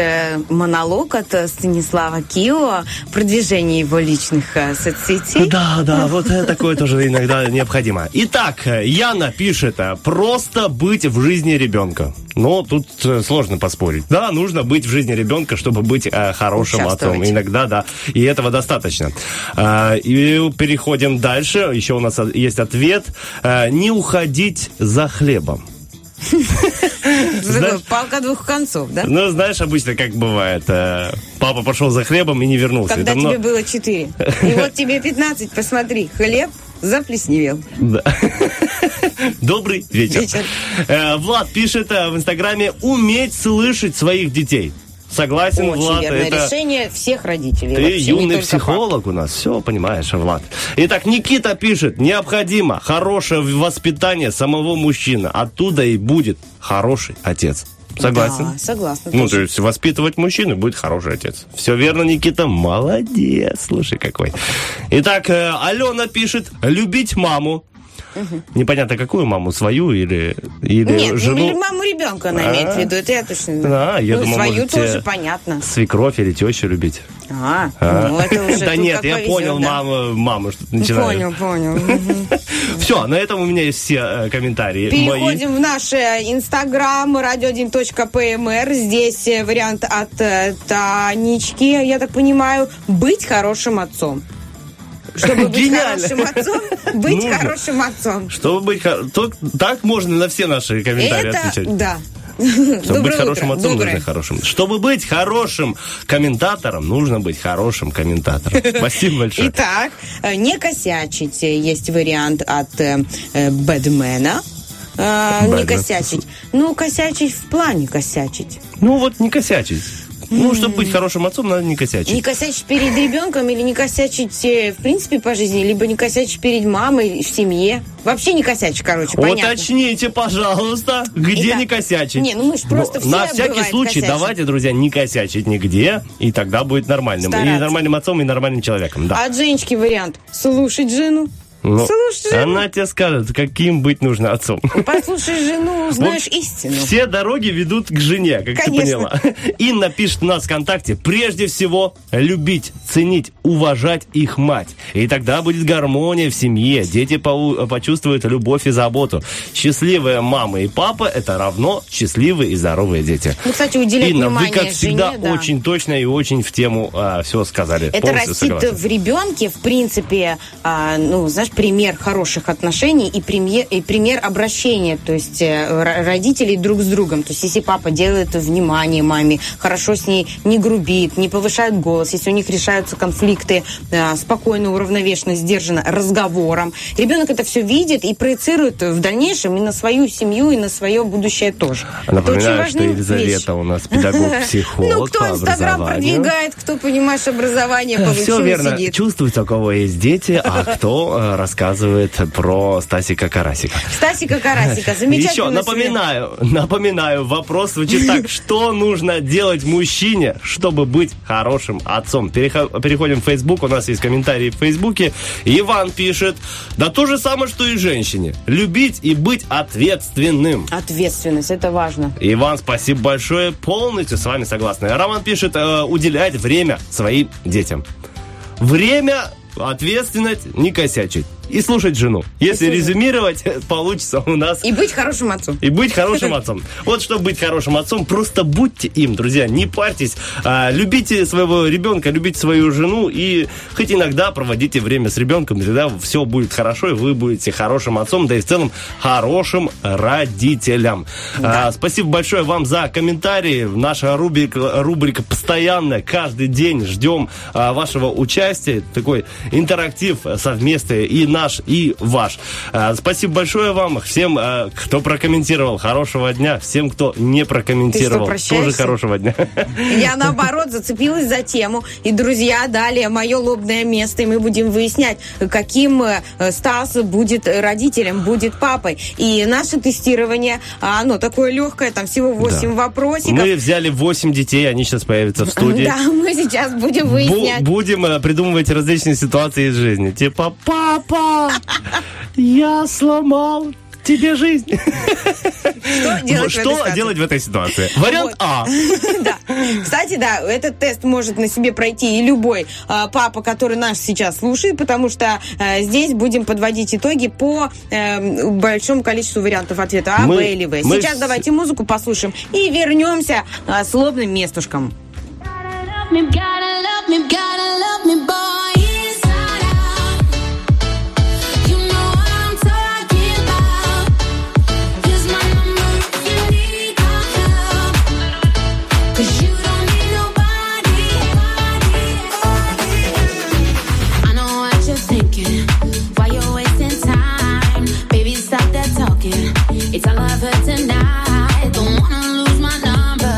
монолог от Станислава Кио, продвижение его личных соцсетей. Да, вот такое тоже иногда необходимо. Итак, Яна пишет, просто быть в жизни ребенка. Но тут сложно поспорить. Да, нужно быть в жизни ребенка, чтобы быть хорошим отцом. Иногда, да, и этого достаточно. И переходим дальше. Еще у нас есть ответ. Не уходить за хлебом. Палка двух концов, да? Ну, знаешь, обычно как бывает. Папа пошел за хлебом и не вернулся. Когда тебе было 4. И вот тебе 15, посмотри, хлеб заплесневел. Да. Добрый вечер. Влад пишет в Инстаграме: уметь слышать своих детей. Согласен, очень Влад. Верное это решение всех родителей. Ты вообще юный психолог у нас, все понимаешь, Влад. Итак, Никита пишет: необходимо хорошее воспитание самого мужчины. Оттуда и будет хороший отец. Согласен? Да, согласна. Ну, то есть воспитывать мужчину будет хороший отец. Все верно, Никита, молодец. Слушай, какой. Итак, Алена пишет: любить маму. Угу. Непонятно, какую маму, свою или нет, жену? Нет, маму ребенка она имеет в виду, это я точно знаю. Я думаю, свою тоже понятно. Свекровь или тещу любить. Ну это уже... Да нет, я понял, мама что-то начинает. Понял. Все, на этом у меня есть все комментарии. Переходим в наш Инстаграм, radio1.pmr. Здесь вариант от Танечки, я так понимаю, быть хорошим отцом. Чтобы быть хорошим отцом, быть хорошим отцом. Чтобы быть так можно на все наши комментарии отвечать. Да. Чтобы быть хорошим отцом, нужно хорошим. Чтобы быть хорошим комментатором, нужно быть хорошим комментатором. Спасибо большое. Итак, не косячить. Есть вариант от Бэдмена. Не косячить. Ну, косячить в плане косячить. Ну, вот не косячить. Ну, чтобы быть хорошим отцом, надо не косячить. Не косячить перед ребенком или не косячить, в принципе, по жизни, либо не косячить перед мамой в семье. Вообще не косячить, короче, понятно. Уточните, пожалуйста, где не косячить. Не, ну мы же просто все на всякий случай косячить. Давайте, друзья, не косячить нигде, и тогда будет нормальным. Стараться. И нормальным отцом, и нормальным человеком, да. От Женечки вариант. Слушать жену. Ну, слушай, она тебе скажет, каким быть нужно отцом. Послушай жену, узнаешь истину. Все дороги ведут к жене, как Конечно. Ты поняла. Инна пишет у нас в ВКонтакте. Прежде всего, любить, ценить, уважать их мать. И тогда будет гармония в семье. Дети почувствуют любовь и заботу. Счастливые мама и папа — это равно счастливые и здоровые дети. Ну, кстати, уделять Инна, внимание жене, вы, как всегда, жене, да. очень точно и очень в тему все сказали. Это растит в ребенке, в принципе, ну, знаешь, пример хороших отношений и пример обращения, то есть родителей друг с другом. То есть если папа делает внимание маме, хорошо с ней не грубит, не повышает голос, если у них решаются конфликты спокойно, уравновешенно, сдержанно, разговором, ребенок это все видит и проецирует в дальнейшем и на свою семью, и на свое будущее тоже. Напоминаю, что Елизавета у нас педагог-психолог. Ну, кто Инстаграм продвигает, кто, понимаешь, образование получил и сидит. Все верно. Чувствуется, у кого есть дети, а кто рассказывает про Стасика Карасика. Стасика Карасика, замечательно. Еще напоминаю, вопрос звучит так. Что нужно делать мужчине, чтобы быть хорошим отцом? Переходим в Facebook, у нас есть комментарии в Фейсбуке. Иван пишет, да то же самое, что и женщине. Любить и быть ответственным. Ответственность, это важно. Иван, спасибо большое, полностью с вами согласны. Роман пишет, уделять время своим детям. Время... Ответственность, не косячить. И слушать жену. Если резюмировать, получится у нас... И быть хорошим отцом. И быть хорошим отцом. Вот чтобы быть хорошим отцом, просто будьте им, друзья, не парьтесь. Любите своего ребенка, любите свою жену и хоть иногда проводите время с ребенком, тогда все будет хорошо, и вы будете хорошим отцом, да и в целом хорошим родителям. Да. Спасибо большое вам за комментарии. Наша рубрика постоянная, каждый день ждем вашего участия. Такой интерактив совместный и наш, и ваш. Спасибо большое вам, всем, кто прокомментировал, хорошего дня, всем, кто не прокомментировал, тоже хорошего дня. Я, наоборот, зацепилась за тему. И, друзья, далее мое лобное место, и мы будем выяснять, каким Стас будет родителем, будет папой. И наше тестирование, оно такое легкое, там всего 8 вопросиков. Мы взяли 8 детей, они сейчас появятся в студии. Да, мы сейчас будем выяснять. Будем придумывать различные ситуации из жизни. Типа, папа, я сломал тебе жизнь. Что делать в этой ситуации? Вариант А. Да. Кстати, да, этот тест может на себе пройти и любой папа, который нас сейчас слушает, потому что здесь будем подводить итоги по большому количеству вариантов ответа А, Б или В. Сейчас давайте музыку послушаем и вернемся с лобным местушком. It's all over tonight. Don't wanna lose my number.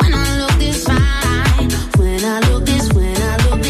When I look this fine, when I look this, when I look.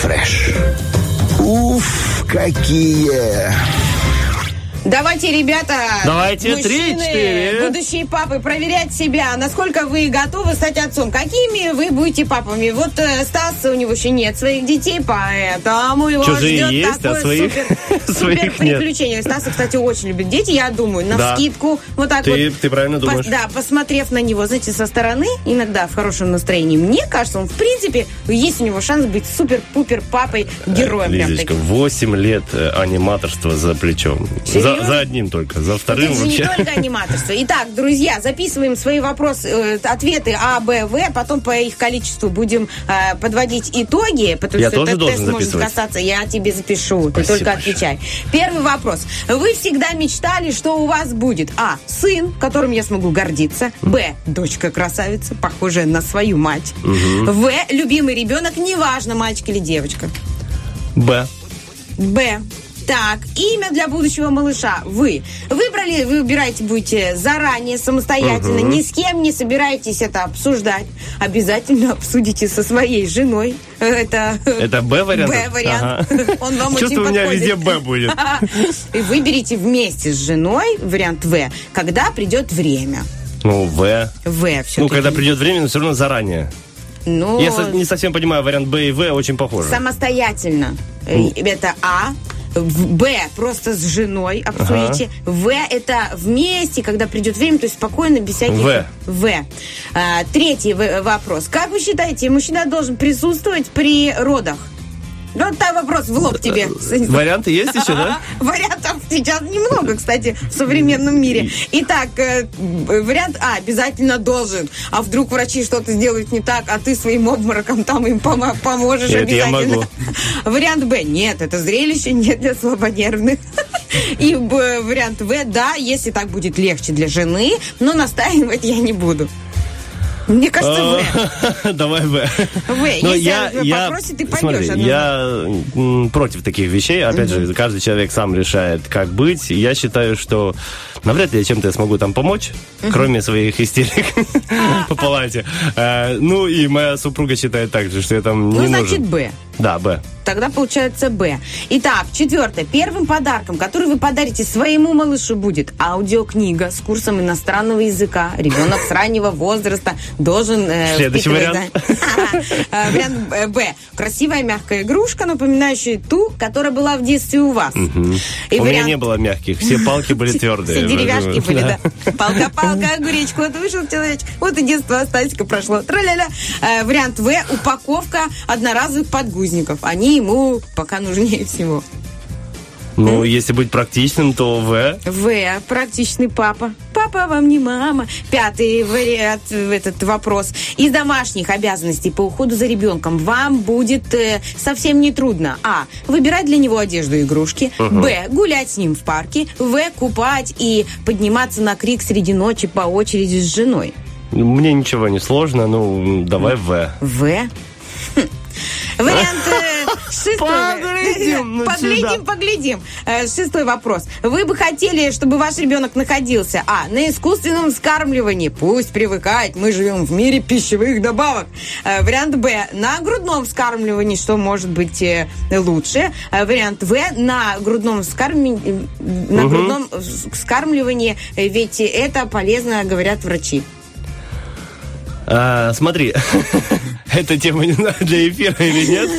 Фреш. Уф, какие! Давайте, ребята, давайте мужчины, 3-4. Будущие папы, проверять себя, насколько вы готовы стать отцом, какими вы будете папами. Вот Стас, у него еще нет своих детей, поэтому его ждет есть, такое а своих, супер приключение. Стас, кстати, очень любит дети, я думаю, навскидку. Вот так ты, вот. Ты правильно думаешь. Да, посмотрев на него, знаете, со стороны, иногда в хорошем настроении, мне кажется, он, в принципе, есть у него шанс быть супер-пупер папой-героем. Лизочка, 8 лет аниматорства за плечом. За одним только, за вторым это вообще. Это не только аниматорство. Итак, друзья, записываем свои вопросы, ответы А, Б, В, потом по их количеству будем подводить итоги, потому я что этот тест может касаться. Я тебе запишу, спасибо, ты только отвечай. Первый вопрос. Вы всегда мечтали, что у вас будет А. Сын, которым я смогу гордиться. Б. Дочка-красавица, похожая на свою мать. Угу. В. Любимый ребенок, неважно, мальчик или девочка. Б. Б. Так, имя для будущего малыша вы выбрали, выбирать будете заранее, самостоятельно, ни с кем не собираетесь это обсуждать. Обязательно обсудите со своей женой. Это Б-вариант? Б-вариант. Ага. Он вам очень подходит. У меня везде Б будет. И выберите вместе с женой вариант В, когда придет время. Ну, В. В все. Ну, когда придет время, но все равно заранее. Ну, я не совсем понимаю, вариант Б и В очень похожи. Самостоятельно. Это А. Б просто с женой обсудите. Ага. В это вместе, когда придет время, то есть спокойно, без всяких... В. Третий вопрос. Как вы считаете, мужчина должен присутствовать при родах? Вот там вопрос в лоб тебе. Варианты есть еще, да? Вариантов сейчас немного, кстати, в современном мире. Итак, вариант А, обязательно должен. А вдруг врачи что-то сделают не так, а ты своим обмороком там им поможешь обязательно. Я могу. Вариант Б, нет, это зрелище не для слабонервных. И вариант В, да, если так будет легче для жены, но настаивать я не буду. Мне кажется, В. Давай В. В. Если попросит, ты пойдешь. Смотри, я против таких вещей. Опять же, каждый человек сам решает, как быть. Я считаю, что навряд ли я чем-то смогу там помочь, кроме своих истерик по палате. Ну, и моя супруга считает так же, что я там не нужен. Ну, значит, Б. Да, Б. Тогда получается Б. Итак, четвертое. Первым подарком, который вы подарите своему малышу, будет аудиокнига с курсом иностранного языка. Ребенок с раннего возраста должен... Следующий вариант. Вариант Б. Красивая мягкая игрушка, напоминающая ту, которая была в детстве у вас. У меня не было мягких. Все палки были твердые. Все деревяшки были, да. Палка-палка, огуречек. Вот вышел человечек. Вот и детство Стасика прошло. Тра-ля-ля. Вариант В. Упаковка одноразовых подгузников. Они ему пока нужнее всего. Ну, если быть практичным, то В. В. Практичный папа. Папа вам не мама. Пятый вариант, этот вопрос. Из домашних обязанностей по уходу за ребенком вам будет совсем не трудно. А. Выбирать для него одежду и игрушки. Б. Гулять с ним в парке. В. Купать и подниматься на крик среди ночи по очереди с женой. Мне ничего не сложно. Ну, давай В. В. Вариант шестой. Поглядим. Шестой вопрос. Вы бы хотели, чтобы ваш ребенок находился А. на искусственном вскармливании. Пусть привыкает. Мы живем в мире пищевых добавок. Вариант Б. На грудном вскармливании, что может быть лучше. Вариант В. На грудном вскармливании, ведь это полезно, говорят врачи. Смотри, эта тема не знаю, для эфира или нет.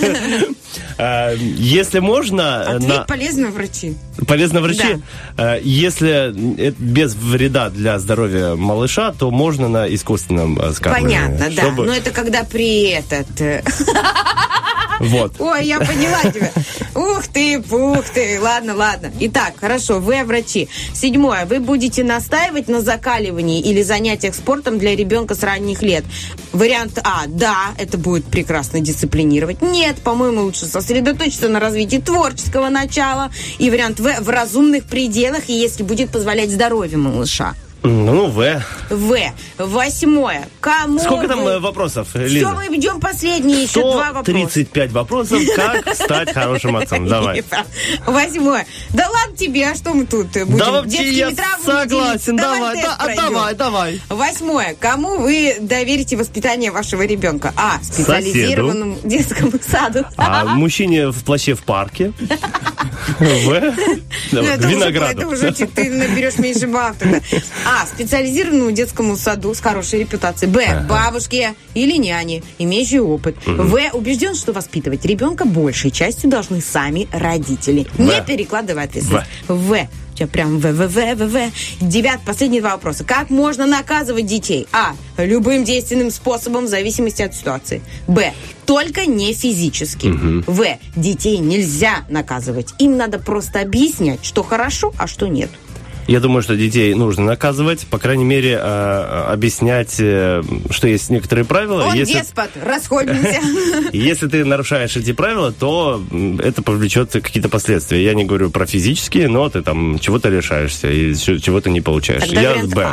Если можно... Ответ полезно врачи. Полезно врачи? Да. Если без вреда для здоровья малыша, то можно на искусственном вскармливании. Понятно, чтобы... да. Но это когда при этот... Вот. Ой, я поняла тебя. Ух ты, пух ты. Ладно. Итак, хорошо, вы врачи. Седьмое. Вы будете настаивать на закаливании или занятиях спортом для ребенка с ранних лет. Вариант А. Да, это будет прекрасно дисциплинировать. Нет, по-моему, лучше сосредоточиться на развитии творческого начала. И вариант В. В разумных пределах, и если будет позволять здоровье малыша. Ну, В. В. Восьмое. Кому сколько там вопросов, Лиза? Все, мы идем последние, еще два вопроса. 35 вопросов, как стать хорошим отцом. Давай. Восьмое. Да ладно тебе, а что мы тут будем детскими травмами делить? Давай. Восьмое. Кому вы доверите воспитание вашего ребенка? А. Специализированному детскому саду. А. Мужчине в плаще в парке. В. Винограду. Это уже ты наберешь меньше баллов тогда. А. Специализированному детскому саду с хорошей репутацией. Б. Бабушке или няне, имеющей опыт. В. Убежден, что воспитывать ребенка большей частью должны сами родители, не перекладывая ответственность. В. У тебя прям В. Девятый, последние два вопроса. Как можно наказывать детей? А. Любым действенным способом в зависимости от ситуации. Б. Только не физически. В. Детей нельзя наказывать. Им надо просто объяснять, что хорошо, а что нет. Я думаю, что детей нужно наказывать, по крайней мере, объяснять, что есть некоторые правила. Он если... деспот, расходимся. Если ты нарушаешь эти правила, то это повлечет какие-то последствия. Я не говорю про физические, но ты там чего-то лишаешься и чего-то не получаешь. Тогда я вариант Б.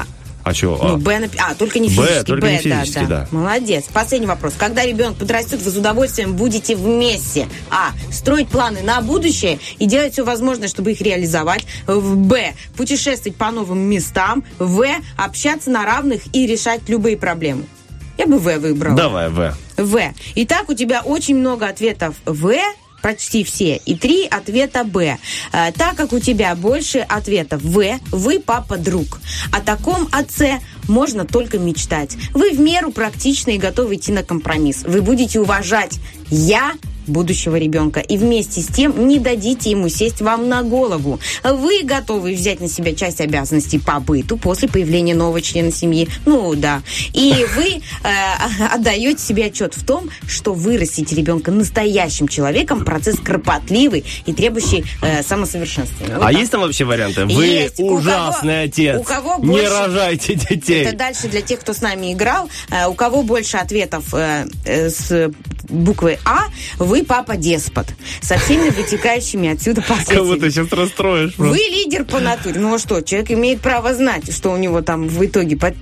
А что? Ну, только не физически. Б, только не физически, да. Молодец. Последний вопрос. Когда ребенок подрастет, вы с удовольствием будете вместе. А. Строить планы на будущее и делать все возможное, чтобы их реализовать. Б. Путешествовать по новым местам. В. Общаться на равных и решать любые проблемы. Я бы В выбрала. Давай, В. В. Итак, у тебя очень много ответов В. Почти все. И 3 ответа Б. Так как у тебя больше ответов В, вы папа-друг. О таком отце можно только мечтать. Вы в меру практичны и готовы идти на компромисс. Вы будете уважать «я» будущего ребенка и вместе с тем не дадите ему сесть вам на голову. Вы готовы взять на себя часть обязанностей по быту после появления нового члена семьи. Ну да. И вы отдаете себе отчет в том, что вырастить ребенка настоящим человеком процесс кропотливый и требующий самосовершенствования. Вот есть там вообще варианты? Вы есть. Ужасный отец. У кого больше... Не рожайте детей. Это дальше для тех, кто с нами играл. У кого больше ответов с буквы А, вы папа-деспот. Со всеми вытекающими отсюда последствиями. Кого ты сейчас расстроишь? Просто. Вы лидер по натуре. Ну а что, человек имеет право знать, что у него там в итоге по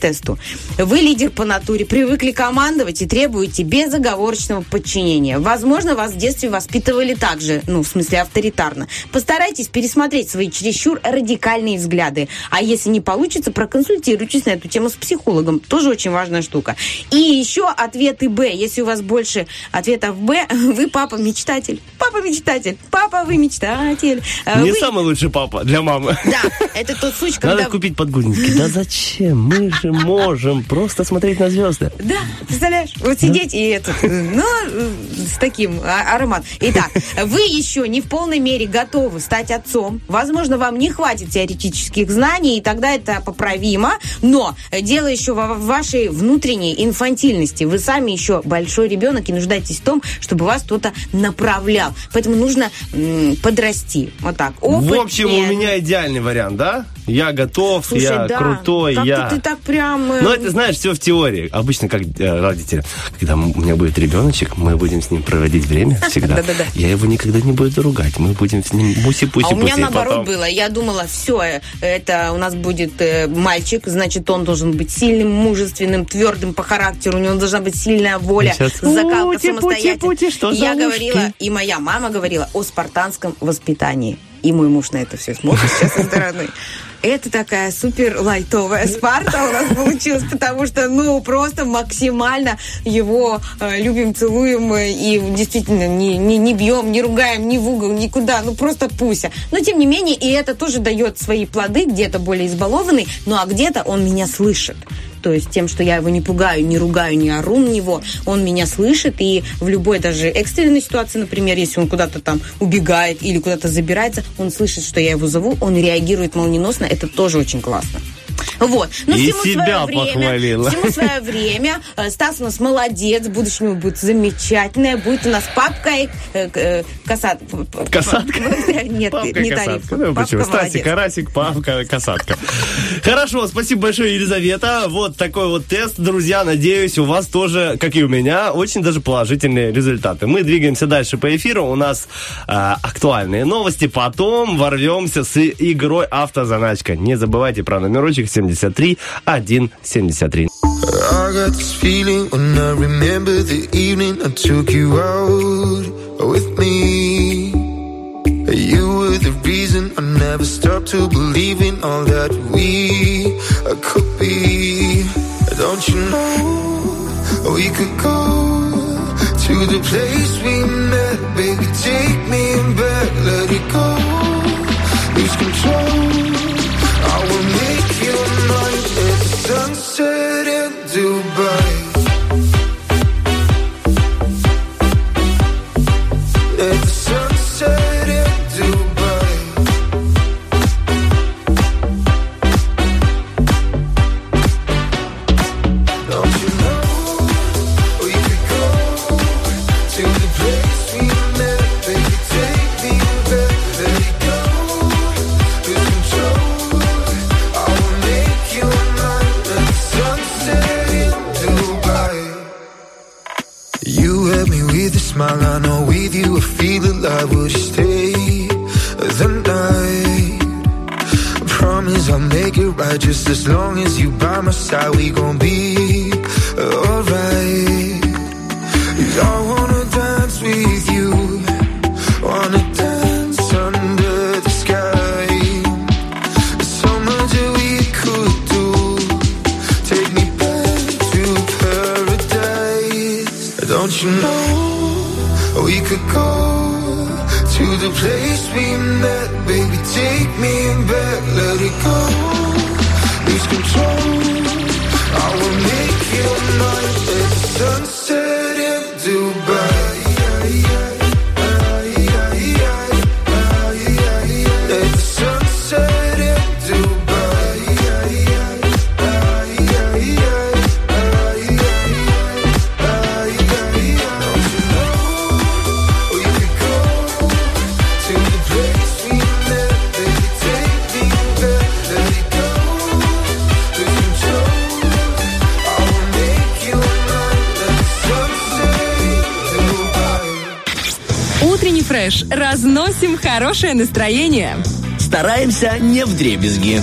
тесту. Вы лидер по натуре, привыкли командовать и требуете безоговорочного подчинения. Возможно, вас в детстве воспитывали так же, ну, в смысле авторитарно. Постарайтесь пересмотреть свои чересчур радикальные взгляды. А если не получится, проконсультируйтесь на эту тему с психологом. Тоже очень важная штука. И еще ответы Б. Если у вас больше ответов Б, вы папа-мечтатель. Папа-мечтатель. Папа, вы мечтатель. Не вы... самый лучший папа для мамы. Да, это тот случай, когда... Надо купить подгузники. Да зачем? Мы же можем просто смотреть на звезды. Да, представляешь? Вот сидеть и этот, ну, с таким ароматом. Итак, вы еще не в полной мере готовы стать отцом. Возможно, вам не хватит теоретических знаний, и тогда это поправимо. Но дело еще в вашей внутренней инфантильности. Вы сами еще большой ребенок и нуждаетесь в том, чтобы вас кто-то направлял. Поэтому нужно подрасти. Вот так. Опыт, в общем, у меня идеальный вариант, да? Я готов, слушай, я крутой, я... ты так прям... Ну, это, знаешь, все в теории. Обычно, как родители, когда у меня будет ребеночек, мы будем с ним проводить время всегда. Я его никогда не буду ругать. Мы будем с ним буси-пуси-пуси. А у меня наоборот было. Я думала, все, это у нас будет мальчик, значит, он должен быть сильным, мужественным, твердым по характеру, у него должна быть сильная воля, закалка самостоятельная. Я говорила, и моя мама говорила о спартанском воспитании. И мой муж на это все смотрит сейчас со стороны. Это такая супер лайтовая Спарта у нас получилась, потому что, ну, просто максимально его любим, целуем и действительно не бьем, не ругаем, не в угол, никуда, ну, просто пуся. Но, тем не менее, и это тоже дает свои плоды, где-то более избалованный, ну, а где-то он меня слышит. То есть тем, что я его не пугаю, не ругаю, не ору на него, он меня слышит, и в любой даже экстренной ситуации, например, если он куда-то там убегает или куда-то забирается, он слышит, что я его зову, он реагирует молниеносно, это тоже очень классно. Вот. Но и себя похвалила. Всему свое время. Стас у нас молодец, в будущем будет замечательное. Будет у нас папка и касатка. Нет, папка не тариф. Почему? Стасик, карасик, папка, касатка. Хорошо, спасибо большое, Елизавета. Вот такой вот тест. Друзья, надеюсь, у вас тоже, как и у меня, очень даже положительные результаты. Мы двигаемся дальше по эфиру. У нас актуальные новости. Потом ворвемся с игрой «Автозаначка». Не забывайте про номерочек 7 73 173. I got this feeling when I remember the evening I took you out with me. You were the reason I never stopped to believe in all that we could be. Don't you know we could go to the place we met, baby, take me back, let it go, lose control, I will make you mine at the sunset in Dubai. At the sunset in Dubai. Don't you know? Smile, I know with you I feel alive. Would you stay the night? I promise I'll make it right. Just as long as you by my side, we gon' be alright. 'Cause I wanna dance with you, wanna dance under the sky. There's so much that we could do. Take me back to paradise. Don't you know? We could go to the place we met, baby, take me back, let it go, lose control, I will make you mine at the sunset in Dubai. Фреш. Разносим хорошее настроение. Стараемся не вдребезги.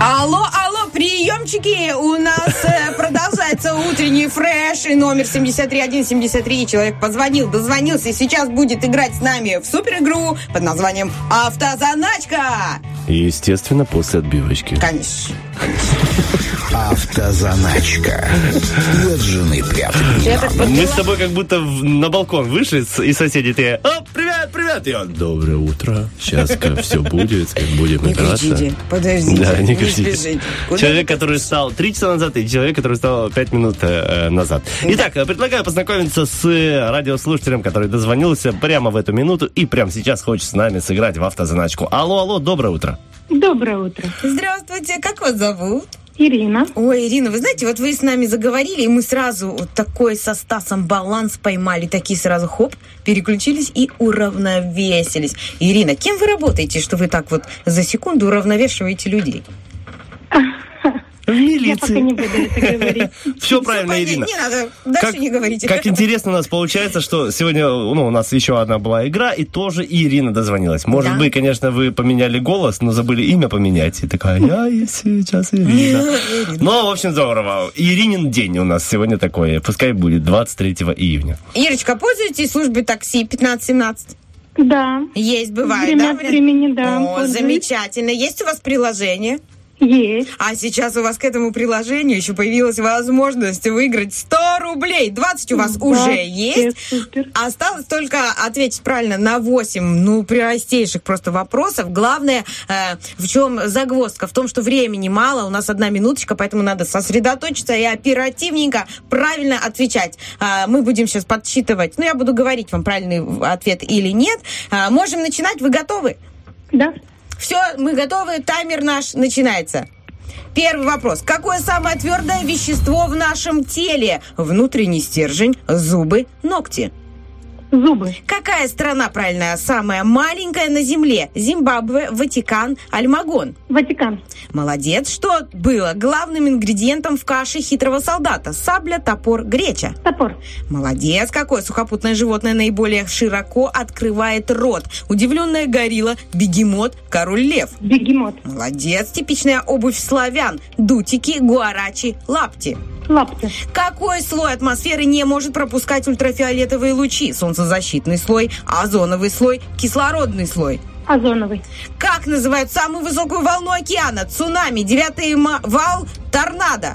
Алло, алло, приемчики! У нас продолжается утренний фреш. И номер 73173. Человек позвонил, дозвонился. И сейчас будет играть с нами в суперигру под названием «Автозаначка». И, естественно, после отбивочки. Конечно. Автозаначка. От жены прятки. Мы с тобой как будто на балкон вышли, и соседи такие: оп, привет, привет. Я: доброе утро. Сейчас все будет, как будем играться. Не кричите, подождите, да, не кричите. Человек, который встал 3 часа назад, и человек, который встал 5 минут назад. Итак, предлагаю познакомиться с радиослушателем, который дозвонился прямо в эту минуту и прямо сейчас хочет с нами сыграть в автозаначку. Алло, алло, доброе утро. Доброе утро. Здравствуйте, как вас зовут? Ирина. Ой, Ирина, вы знаете, вот вы с нами заговорили, и мы сразу вот такой со Стасом баланс поймали, такие сразу хоп, переключились и уравновесились. Ирина, кем вы работаете, что вы так вот за секунду уравновешиваете людей? В милиции. Я пока не буду это говорить. Все правильно, Ирина. Не надо, дальше не говорите. Как интересно у нас получается, что сегодня у нас еще одна была игра, и тоже Ирина дозвонилась. Может быть, конечно, вы поменяли голос, но забыли имя поменять. И такая: я сейчас Ирина. Ну, в общем, здорово. Иринин день у нас сегодня такой. Пускай будет 23 июня. Ирочка, пользуетесь службой такси 1517? Да. Есть, бывает, да? Время от времени, да. О, замечательно. Есть у вас приложение? Есть. А сейчас у вас к этому приложению еще появилась возможность выиграть 100 рублей. 20 у вас уже есть. Супер. Осталось только ответить правильно на 8 простейших просто вопросов. Главное, в чем загвоздка? В том, что времени мало, у нас одна минуточка, поэтому надо сосредоточиться и оперативненько правильно отвечать. Мы будем сейчас подсчитывать. Я буду говорить вам, правильный ответ или нет. Можем начинать. Вы готовы? Да. Все, мы готовы, таймер наш начинается. Первый вопрос. Какое самое твердое вещество в нашем теле? Внутренний стержень, зубы, ногти. Зубы. Какая страна, правильно, самая маленькая на Земле? Зимбабве, Ватикан, Альмагон. Ватикан. Молодец. Что было главным ингредиентом в каше хитрого солдата? Сабля, топор, греча. Топор. Молодец. Какое сухопутное животное наиболее широко открывает рот? Удивленная горилла, бегемот, король лев. Бегемот. Молодец. Типичная обувь славян. Дутики, гуарачи, лапти. Лапти. Какой слой атмосферы не может пропускать ультрафиолетовые лучи? Солнцезащитный слой, озоновый слой, кислородный слой. Озоновый. Как называют самую высокую волну океана? Цунами, девятый вал, торнадо.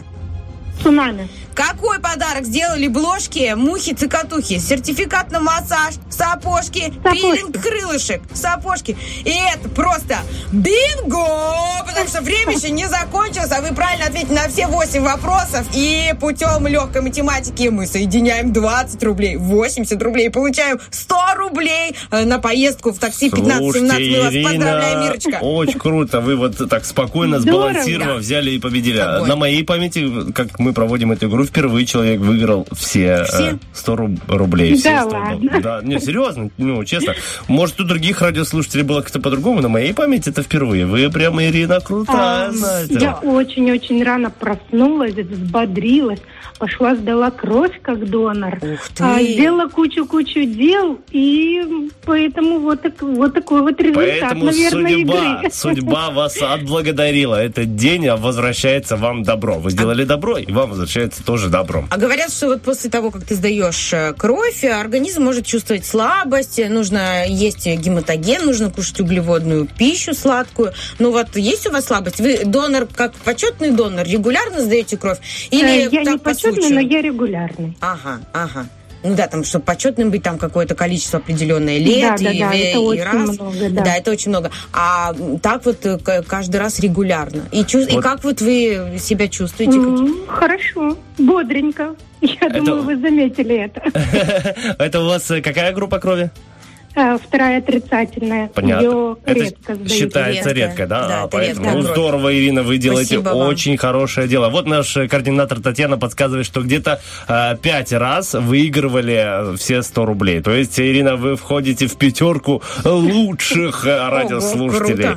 Цунами. Какой подарок сделали бложки, мухи, цикатухи? Сертификат на массаж, сапожки. Пилинг крылышек, сапожки. И это просто бинго! Потому что время еще не закончилось, а вы правильно ответили на все 8 вопросов. И путем легкой математики мы соединяем 20 рублей, 80 рублей. Получаем 100 рублей на поездку в такси 15-17. Мы вас поздравляем, Ирочка. Очень круто. Вы вот так спокойно, сбалансировав, взяли и победили. Какой? На моей памяти, как мы проводим эту игру, впервые человек выиграл все 100 рублей. Да, 100 ладно. Да, не, серьезно, ну, честно. Может, у других радиослушателей было как-то по-другому, на моей памяти это впервые. Вы прямо, Ирина, крутая. Я очень-очень рано проснулась, взбодрилась, пошла, сдала кровь как донор. Ух ты. Сделала кучу-кучу дел, и поэтому вот такой вот результат, поэтому, наверное, судьба вас отблагодарила. Этот день возвращается вам добро. Вы сделали добро, и вам возвращается тоже добром. А говорят, что вот после того, как ты сдаешь кровь, организм может чувствовать слабость, нужно есть гематоген, нужно кушать углеводную пищу сладкую. Ну вот есть у вас слабость? Вы донор, как почетный донор, регулярно сдаете кровь? Или я так не почетный, но я регулярный. Ага. Ну да, там, чтобы почетным быть, там какое-то количество определенное лет, и раз. Много, да. Да, это очень много. А так вот каждый раз регулярно. И как вот вы себя чувствуете? Хорошо, бодренько. Я думаю, вы заметили это. Это у вас какая группа крови? Вторая отрицательная. Понятно. Ее редко сдают. Считается редко, да? Да, поэтому здорово, Ирина, вы делаете очень хорошее дело. Вот наш координатор Татьяна подсказывает, что где-то 5 раз выигрывали все 100 рублей. То есть, Ирина, вы входите в 5 лучших радиослушателей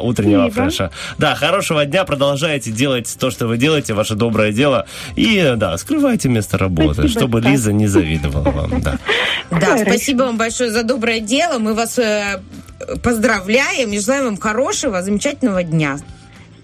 утреннего фреша. Да, хорошего дня, продолжайте делать то, что вы делаете, ваше доброе дело. И, да, скрывайте место работы, чтобы Лиза не завидовала вам. Да, спасибо вам большое за доброе дело. Мы вас поздравляем и желаем вам хорошего, замечательного дня.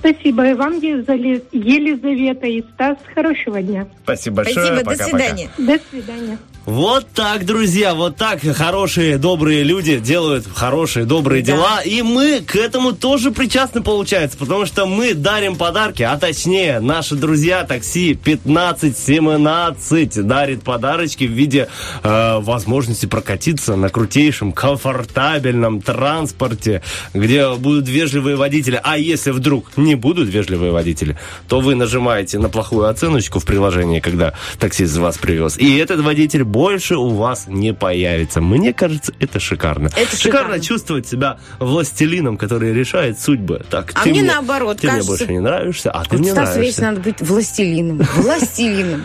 Спасибо. И вам, Елизавета и Стас, хорошего дня. Спасибо большое. Спасибо. Пока, до свидания. Пока. До свидания. Вот так, друзья, вот так хорошие, добрые люди делают хорошие, добрые дела. И мы к этому тоже причастны, получается, потому что мы дарим подарки, а точнее, наши друзья такси 15-17 дарит подарочки в виде возможности прокатиться на крутейшем, комфортабельном транспорте, где будут вежливые водители. А если вдруг не будут вежливые водители, то вы нажимаете на плохую оценочку в приложении, когда таксист вас привез, и этот водитель больше у вас не появится. Мне кажется, это шикарно. Это шикарно чувствовать себя властелином, который решает судьбы. Так, а мне наоборот, ты кажется... Ты мне больше не нравишься, а ты мне Стас нравишься. Весь надо быть властелином.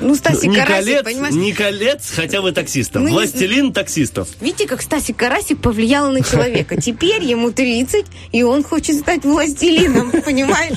Ну, Стасик Карасик, понимаешь? Не колец, хотя бы таксистов. Властелин таксистов. Видите, как Стасик Карасик повлиял на человека. Теперь ему 30, и он хочет стать властелином, понимаешь?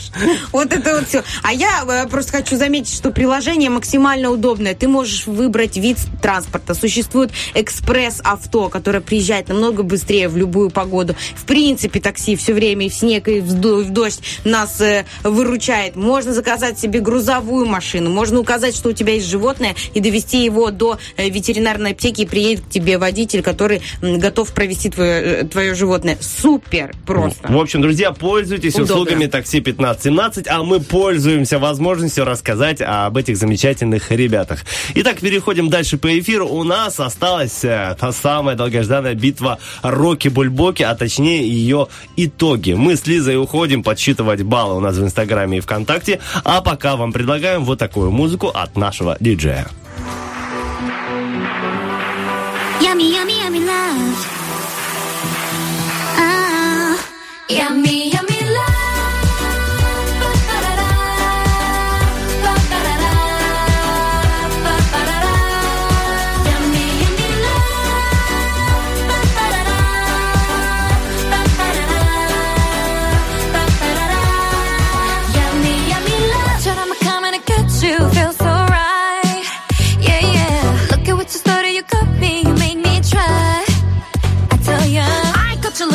Вот это вот все. А я просто хочу заметить, что приложение максимально удобное. Ты можешь выбрать вид транспорта. Существует экспресс-авто, которое приезжает намного быстрее в любую погоду. В принципе, такси все время и в снег, и в дождь нас выручает. Можно заказать себе грузовую машину, можно указать, что у тебя есть животное, и довести его до ветеринарной аптеки, и приедет к тебе водитель, который готов провести твое животное. Супер просто. В общем, друзья, пользуйтесь услугами такси 15-17, а мы пользуемся возможностью рассказать об этих замечательных ребятах. Итак, переходим дальше по эфиру. У нас осталась та самая долгожданная битва «Рокки-Бульбоки», а точнее ее итоги. Мы с Лизой уходим подсчитывать баллы у нас в Инстаграме и ВКонтакте, а пока вам предлагаем вот такую музыку от нашего диджея.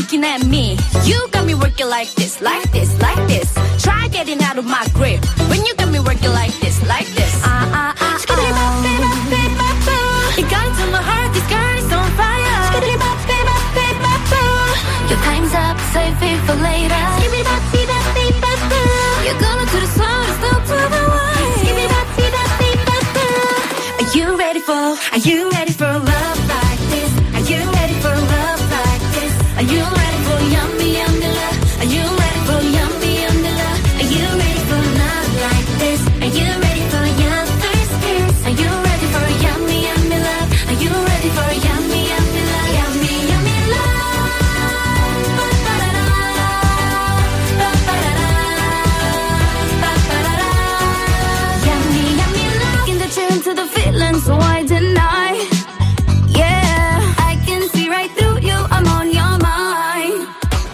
looking at me. You got me working like this, like this, like this. Try getting out of my grip when you got me working like this, like this. You got into my heart, this girl is on fire. Your time's up, save it for later. You're gonna do the slowest, don't do the worst. Are you ready for, are you ready for love like this? Are you ready for love like this? Are you ready for yummy, yummy love? Are you ready for yummy, yummy love? Are you ready for love like this? Are you ready for your first kiss? Are you ready for yummy, yummy love? Are you ready for yummy, yummy love? Yummy, yummy love. To the feeling, so why deny? Yeah, I can see right through you. I'm on your mind.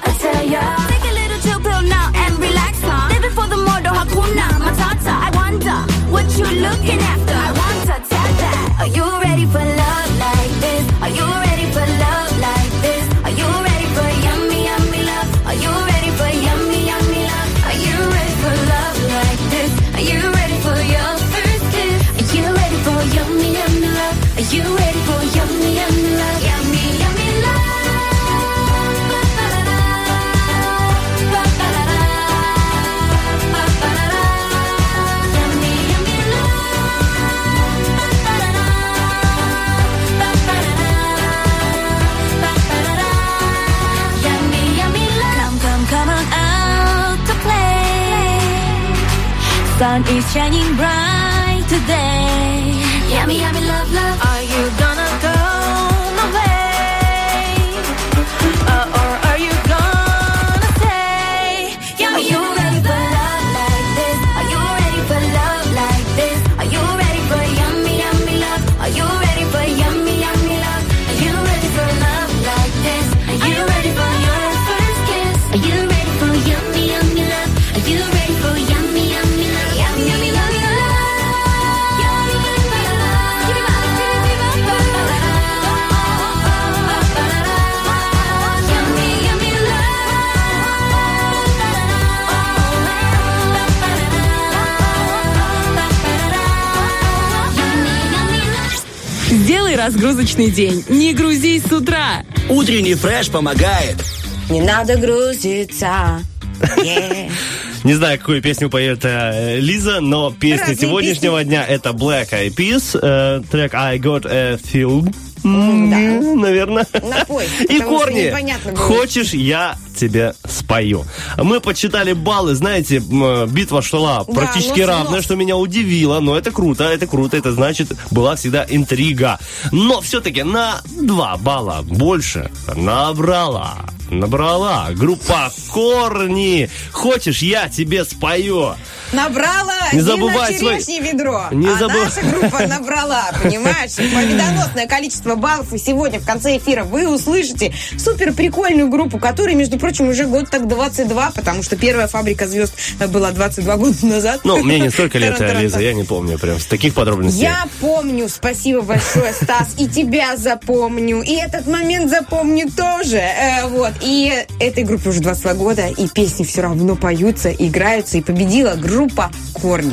I tell ya, take a little chill pill now and relax, huh? Living for the mortal hakuna matata. I wonder what you looking after. I want to tell that. Are you ready for love like this? Are you ready for love like this? Are you ready for yummy, yummy love? Are you ready for yummy, yummy love? Are you ready for love like this? Are you ready for your first kiss? You ready for yummy, yummy love? Are you ready for yummy, yummy love? Yummy, yummy love. Yummy, yummy love. Yummy, yummy love. Come, come, come on out to play. Sun is shining bright today. Yummy, yummy, love, love. Are you gonna go away? Or are you gonna stay? Yummy, are you ready for love like this? Are you ready for love like this? Are you ready for yummy, yummy love? Are you ready for yummy, yummy love? Are you ready for love like this? Are you ready for your first kiss? Are you ready for yummy, yummy love? Are you ready for yummy, yummy love? Yummy, yummy love. Сделай разгрузочный день. Не грузись с утра. Утренний фреш помогает. Не надо грузиться. Yeah. Не знаю, какую песню поет Лиза, но песня разные сегодняшнего песни. Дня это Black Eyed Peas, трек I Got a Few. Да. Наверное. Напой, и Корни. Хочешь, я тебе спою. Мы подсчитали баллы, знаете, битва шла практически равная, что меня удивило, но это круто, это значит, была всегда интрига. Но все-таки на 2 балла больше набрала группа Корни. Хочешь, я тебе спою. Набрала не забывай свой... ведро, не а забыв... наша группа набрала, понимаешь? Победоносное количество баллов. И сегодня в конце эфира вы услышите супер прикольную группу, которая, между прочим, уже год так 22, потому что первая «Фабрика звезд» была 22 года назад. Ну, мне не столько лет, Лиза, я не помню прям с таких подробностей. Я помню, спасибо большое, Стас, и тебя запомню, и этот момент запомню тоже, вот. И этой группе уже 22 года, и песни все равно поются, играются, и победила группа Корни.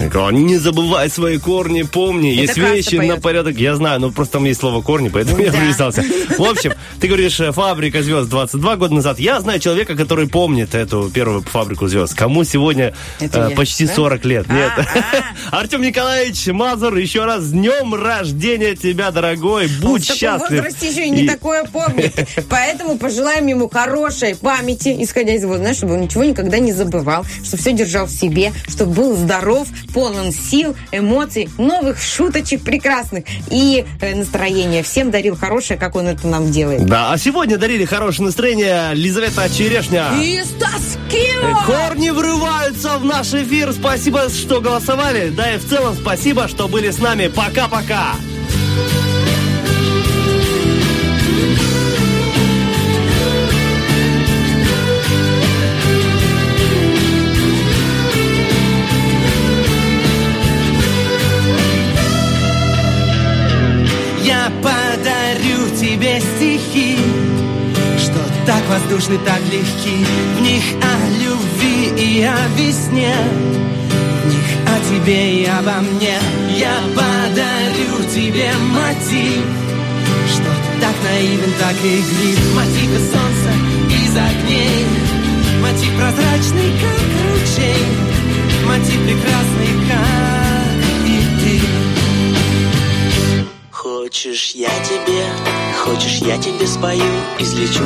Не забывай свои корни, помни, это есть вещи поет. На порядок. Я знаю, но просто там есть слово корни, поэтому да. Я привязался. В общем, ты говоришь, «Фабрика звезд» 22 года назад. Я знаю человека, который помнит эту первую «Фабрику звезд». Кому сегодня почти 40 лет. Нет. Артем Николаевич Мазур, еще раз с днем рождения тебя, дорогой. Будь счастлив. В таком возрасте еще и не такое помнит. Поэтому пожелаем ему хорошей памяти, исходя из его, знаешь, чтобы он ничего никогда не забывал, чтобы все держал в себе, чтобы был здоров, полон сил, эмоций, новых шуточек прекрасных и настроения. Всем дарил хорошее, как он это нам делает. Да, а сегодня дарили хорошее настроение Елизавета Черешня и Станислав Кио. Корни врываются в наш эфир. Спасибо, что голосовали. Да и в целом спасибо, что были с нами. Пока-пока. воздушны, так легки. В них о любви и о весне, в них о тебе и обо мне. Я подарю тебе мотив, что так наивен, так иглив. Мотив из солнца, из огней, мотив прозрачный, как ручей, мотив прекрасный, как и ты. Хочешь, я тебе спою, излечу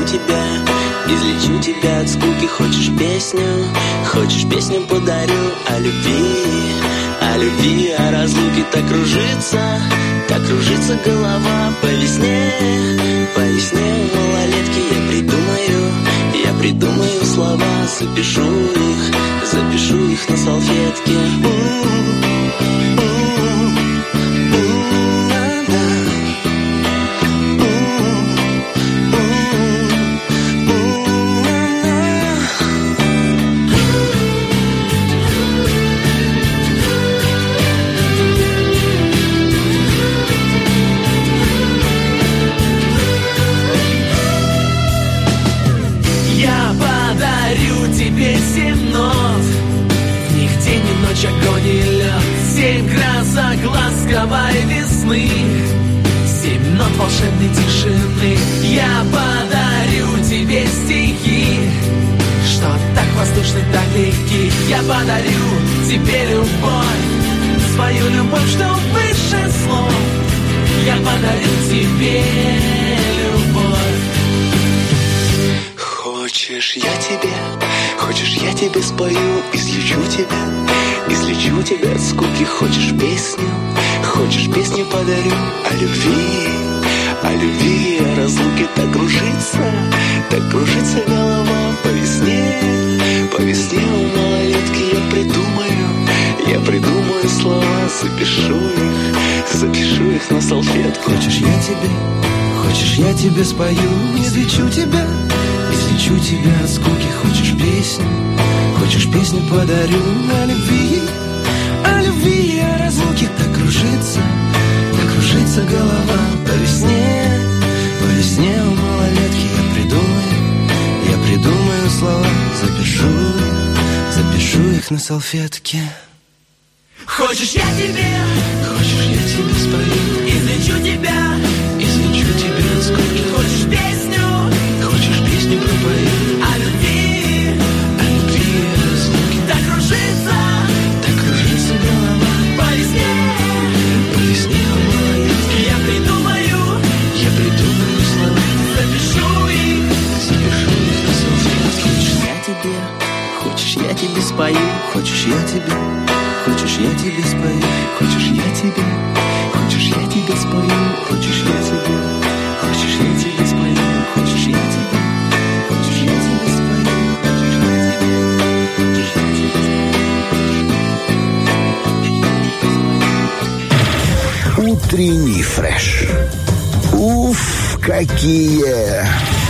тебя от скуки. Хочешь, песню подарю о любви, о разлуке. Так кружится голова по весне малолетки. Я придумаю слова, запишу их на салфетке. Семь нот волшебной тишины. Я подарю тебе стихи, что так воздушны, так легки. Я подарю тебе любовь, свою любовь, что выше слов. Я подарю тебе любовь. Хочешь, я тебе спою, излечу тебя от скуки. Хочешь, песню подарю о любви, о разлуке. Так кружится голова по весне у малолетки. Я придумаю слова, запишу их на салфетку. Хочешь, я тебе спою, излечу тебя от скуки. Хочешь, песню подарю о любви, о разлуке. Так кружится голова по весне у малолетки. Я придумаю слова, запишу их на салфетке. Хочешь, я тебе спою, излечу тебя от скуки. Хочешь, песню пропою о любви, о разлуке. Так кружится голова по весне. Я придумаю слова, запишу их на салфетке. Хочешь, я тебе спою, хочешь, я тебе спою, хочешь, я тебе спою, хочешь, я тебе спою, хочешь, я тебе спою, хочешь, я тебе спою. Утренний фреш. Уф, какие!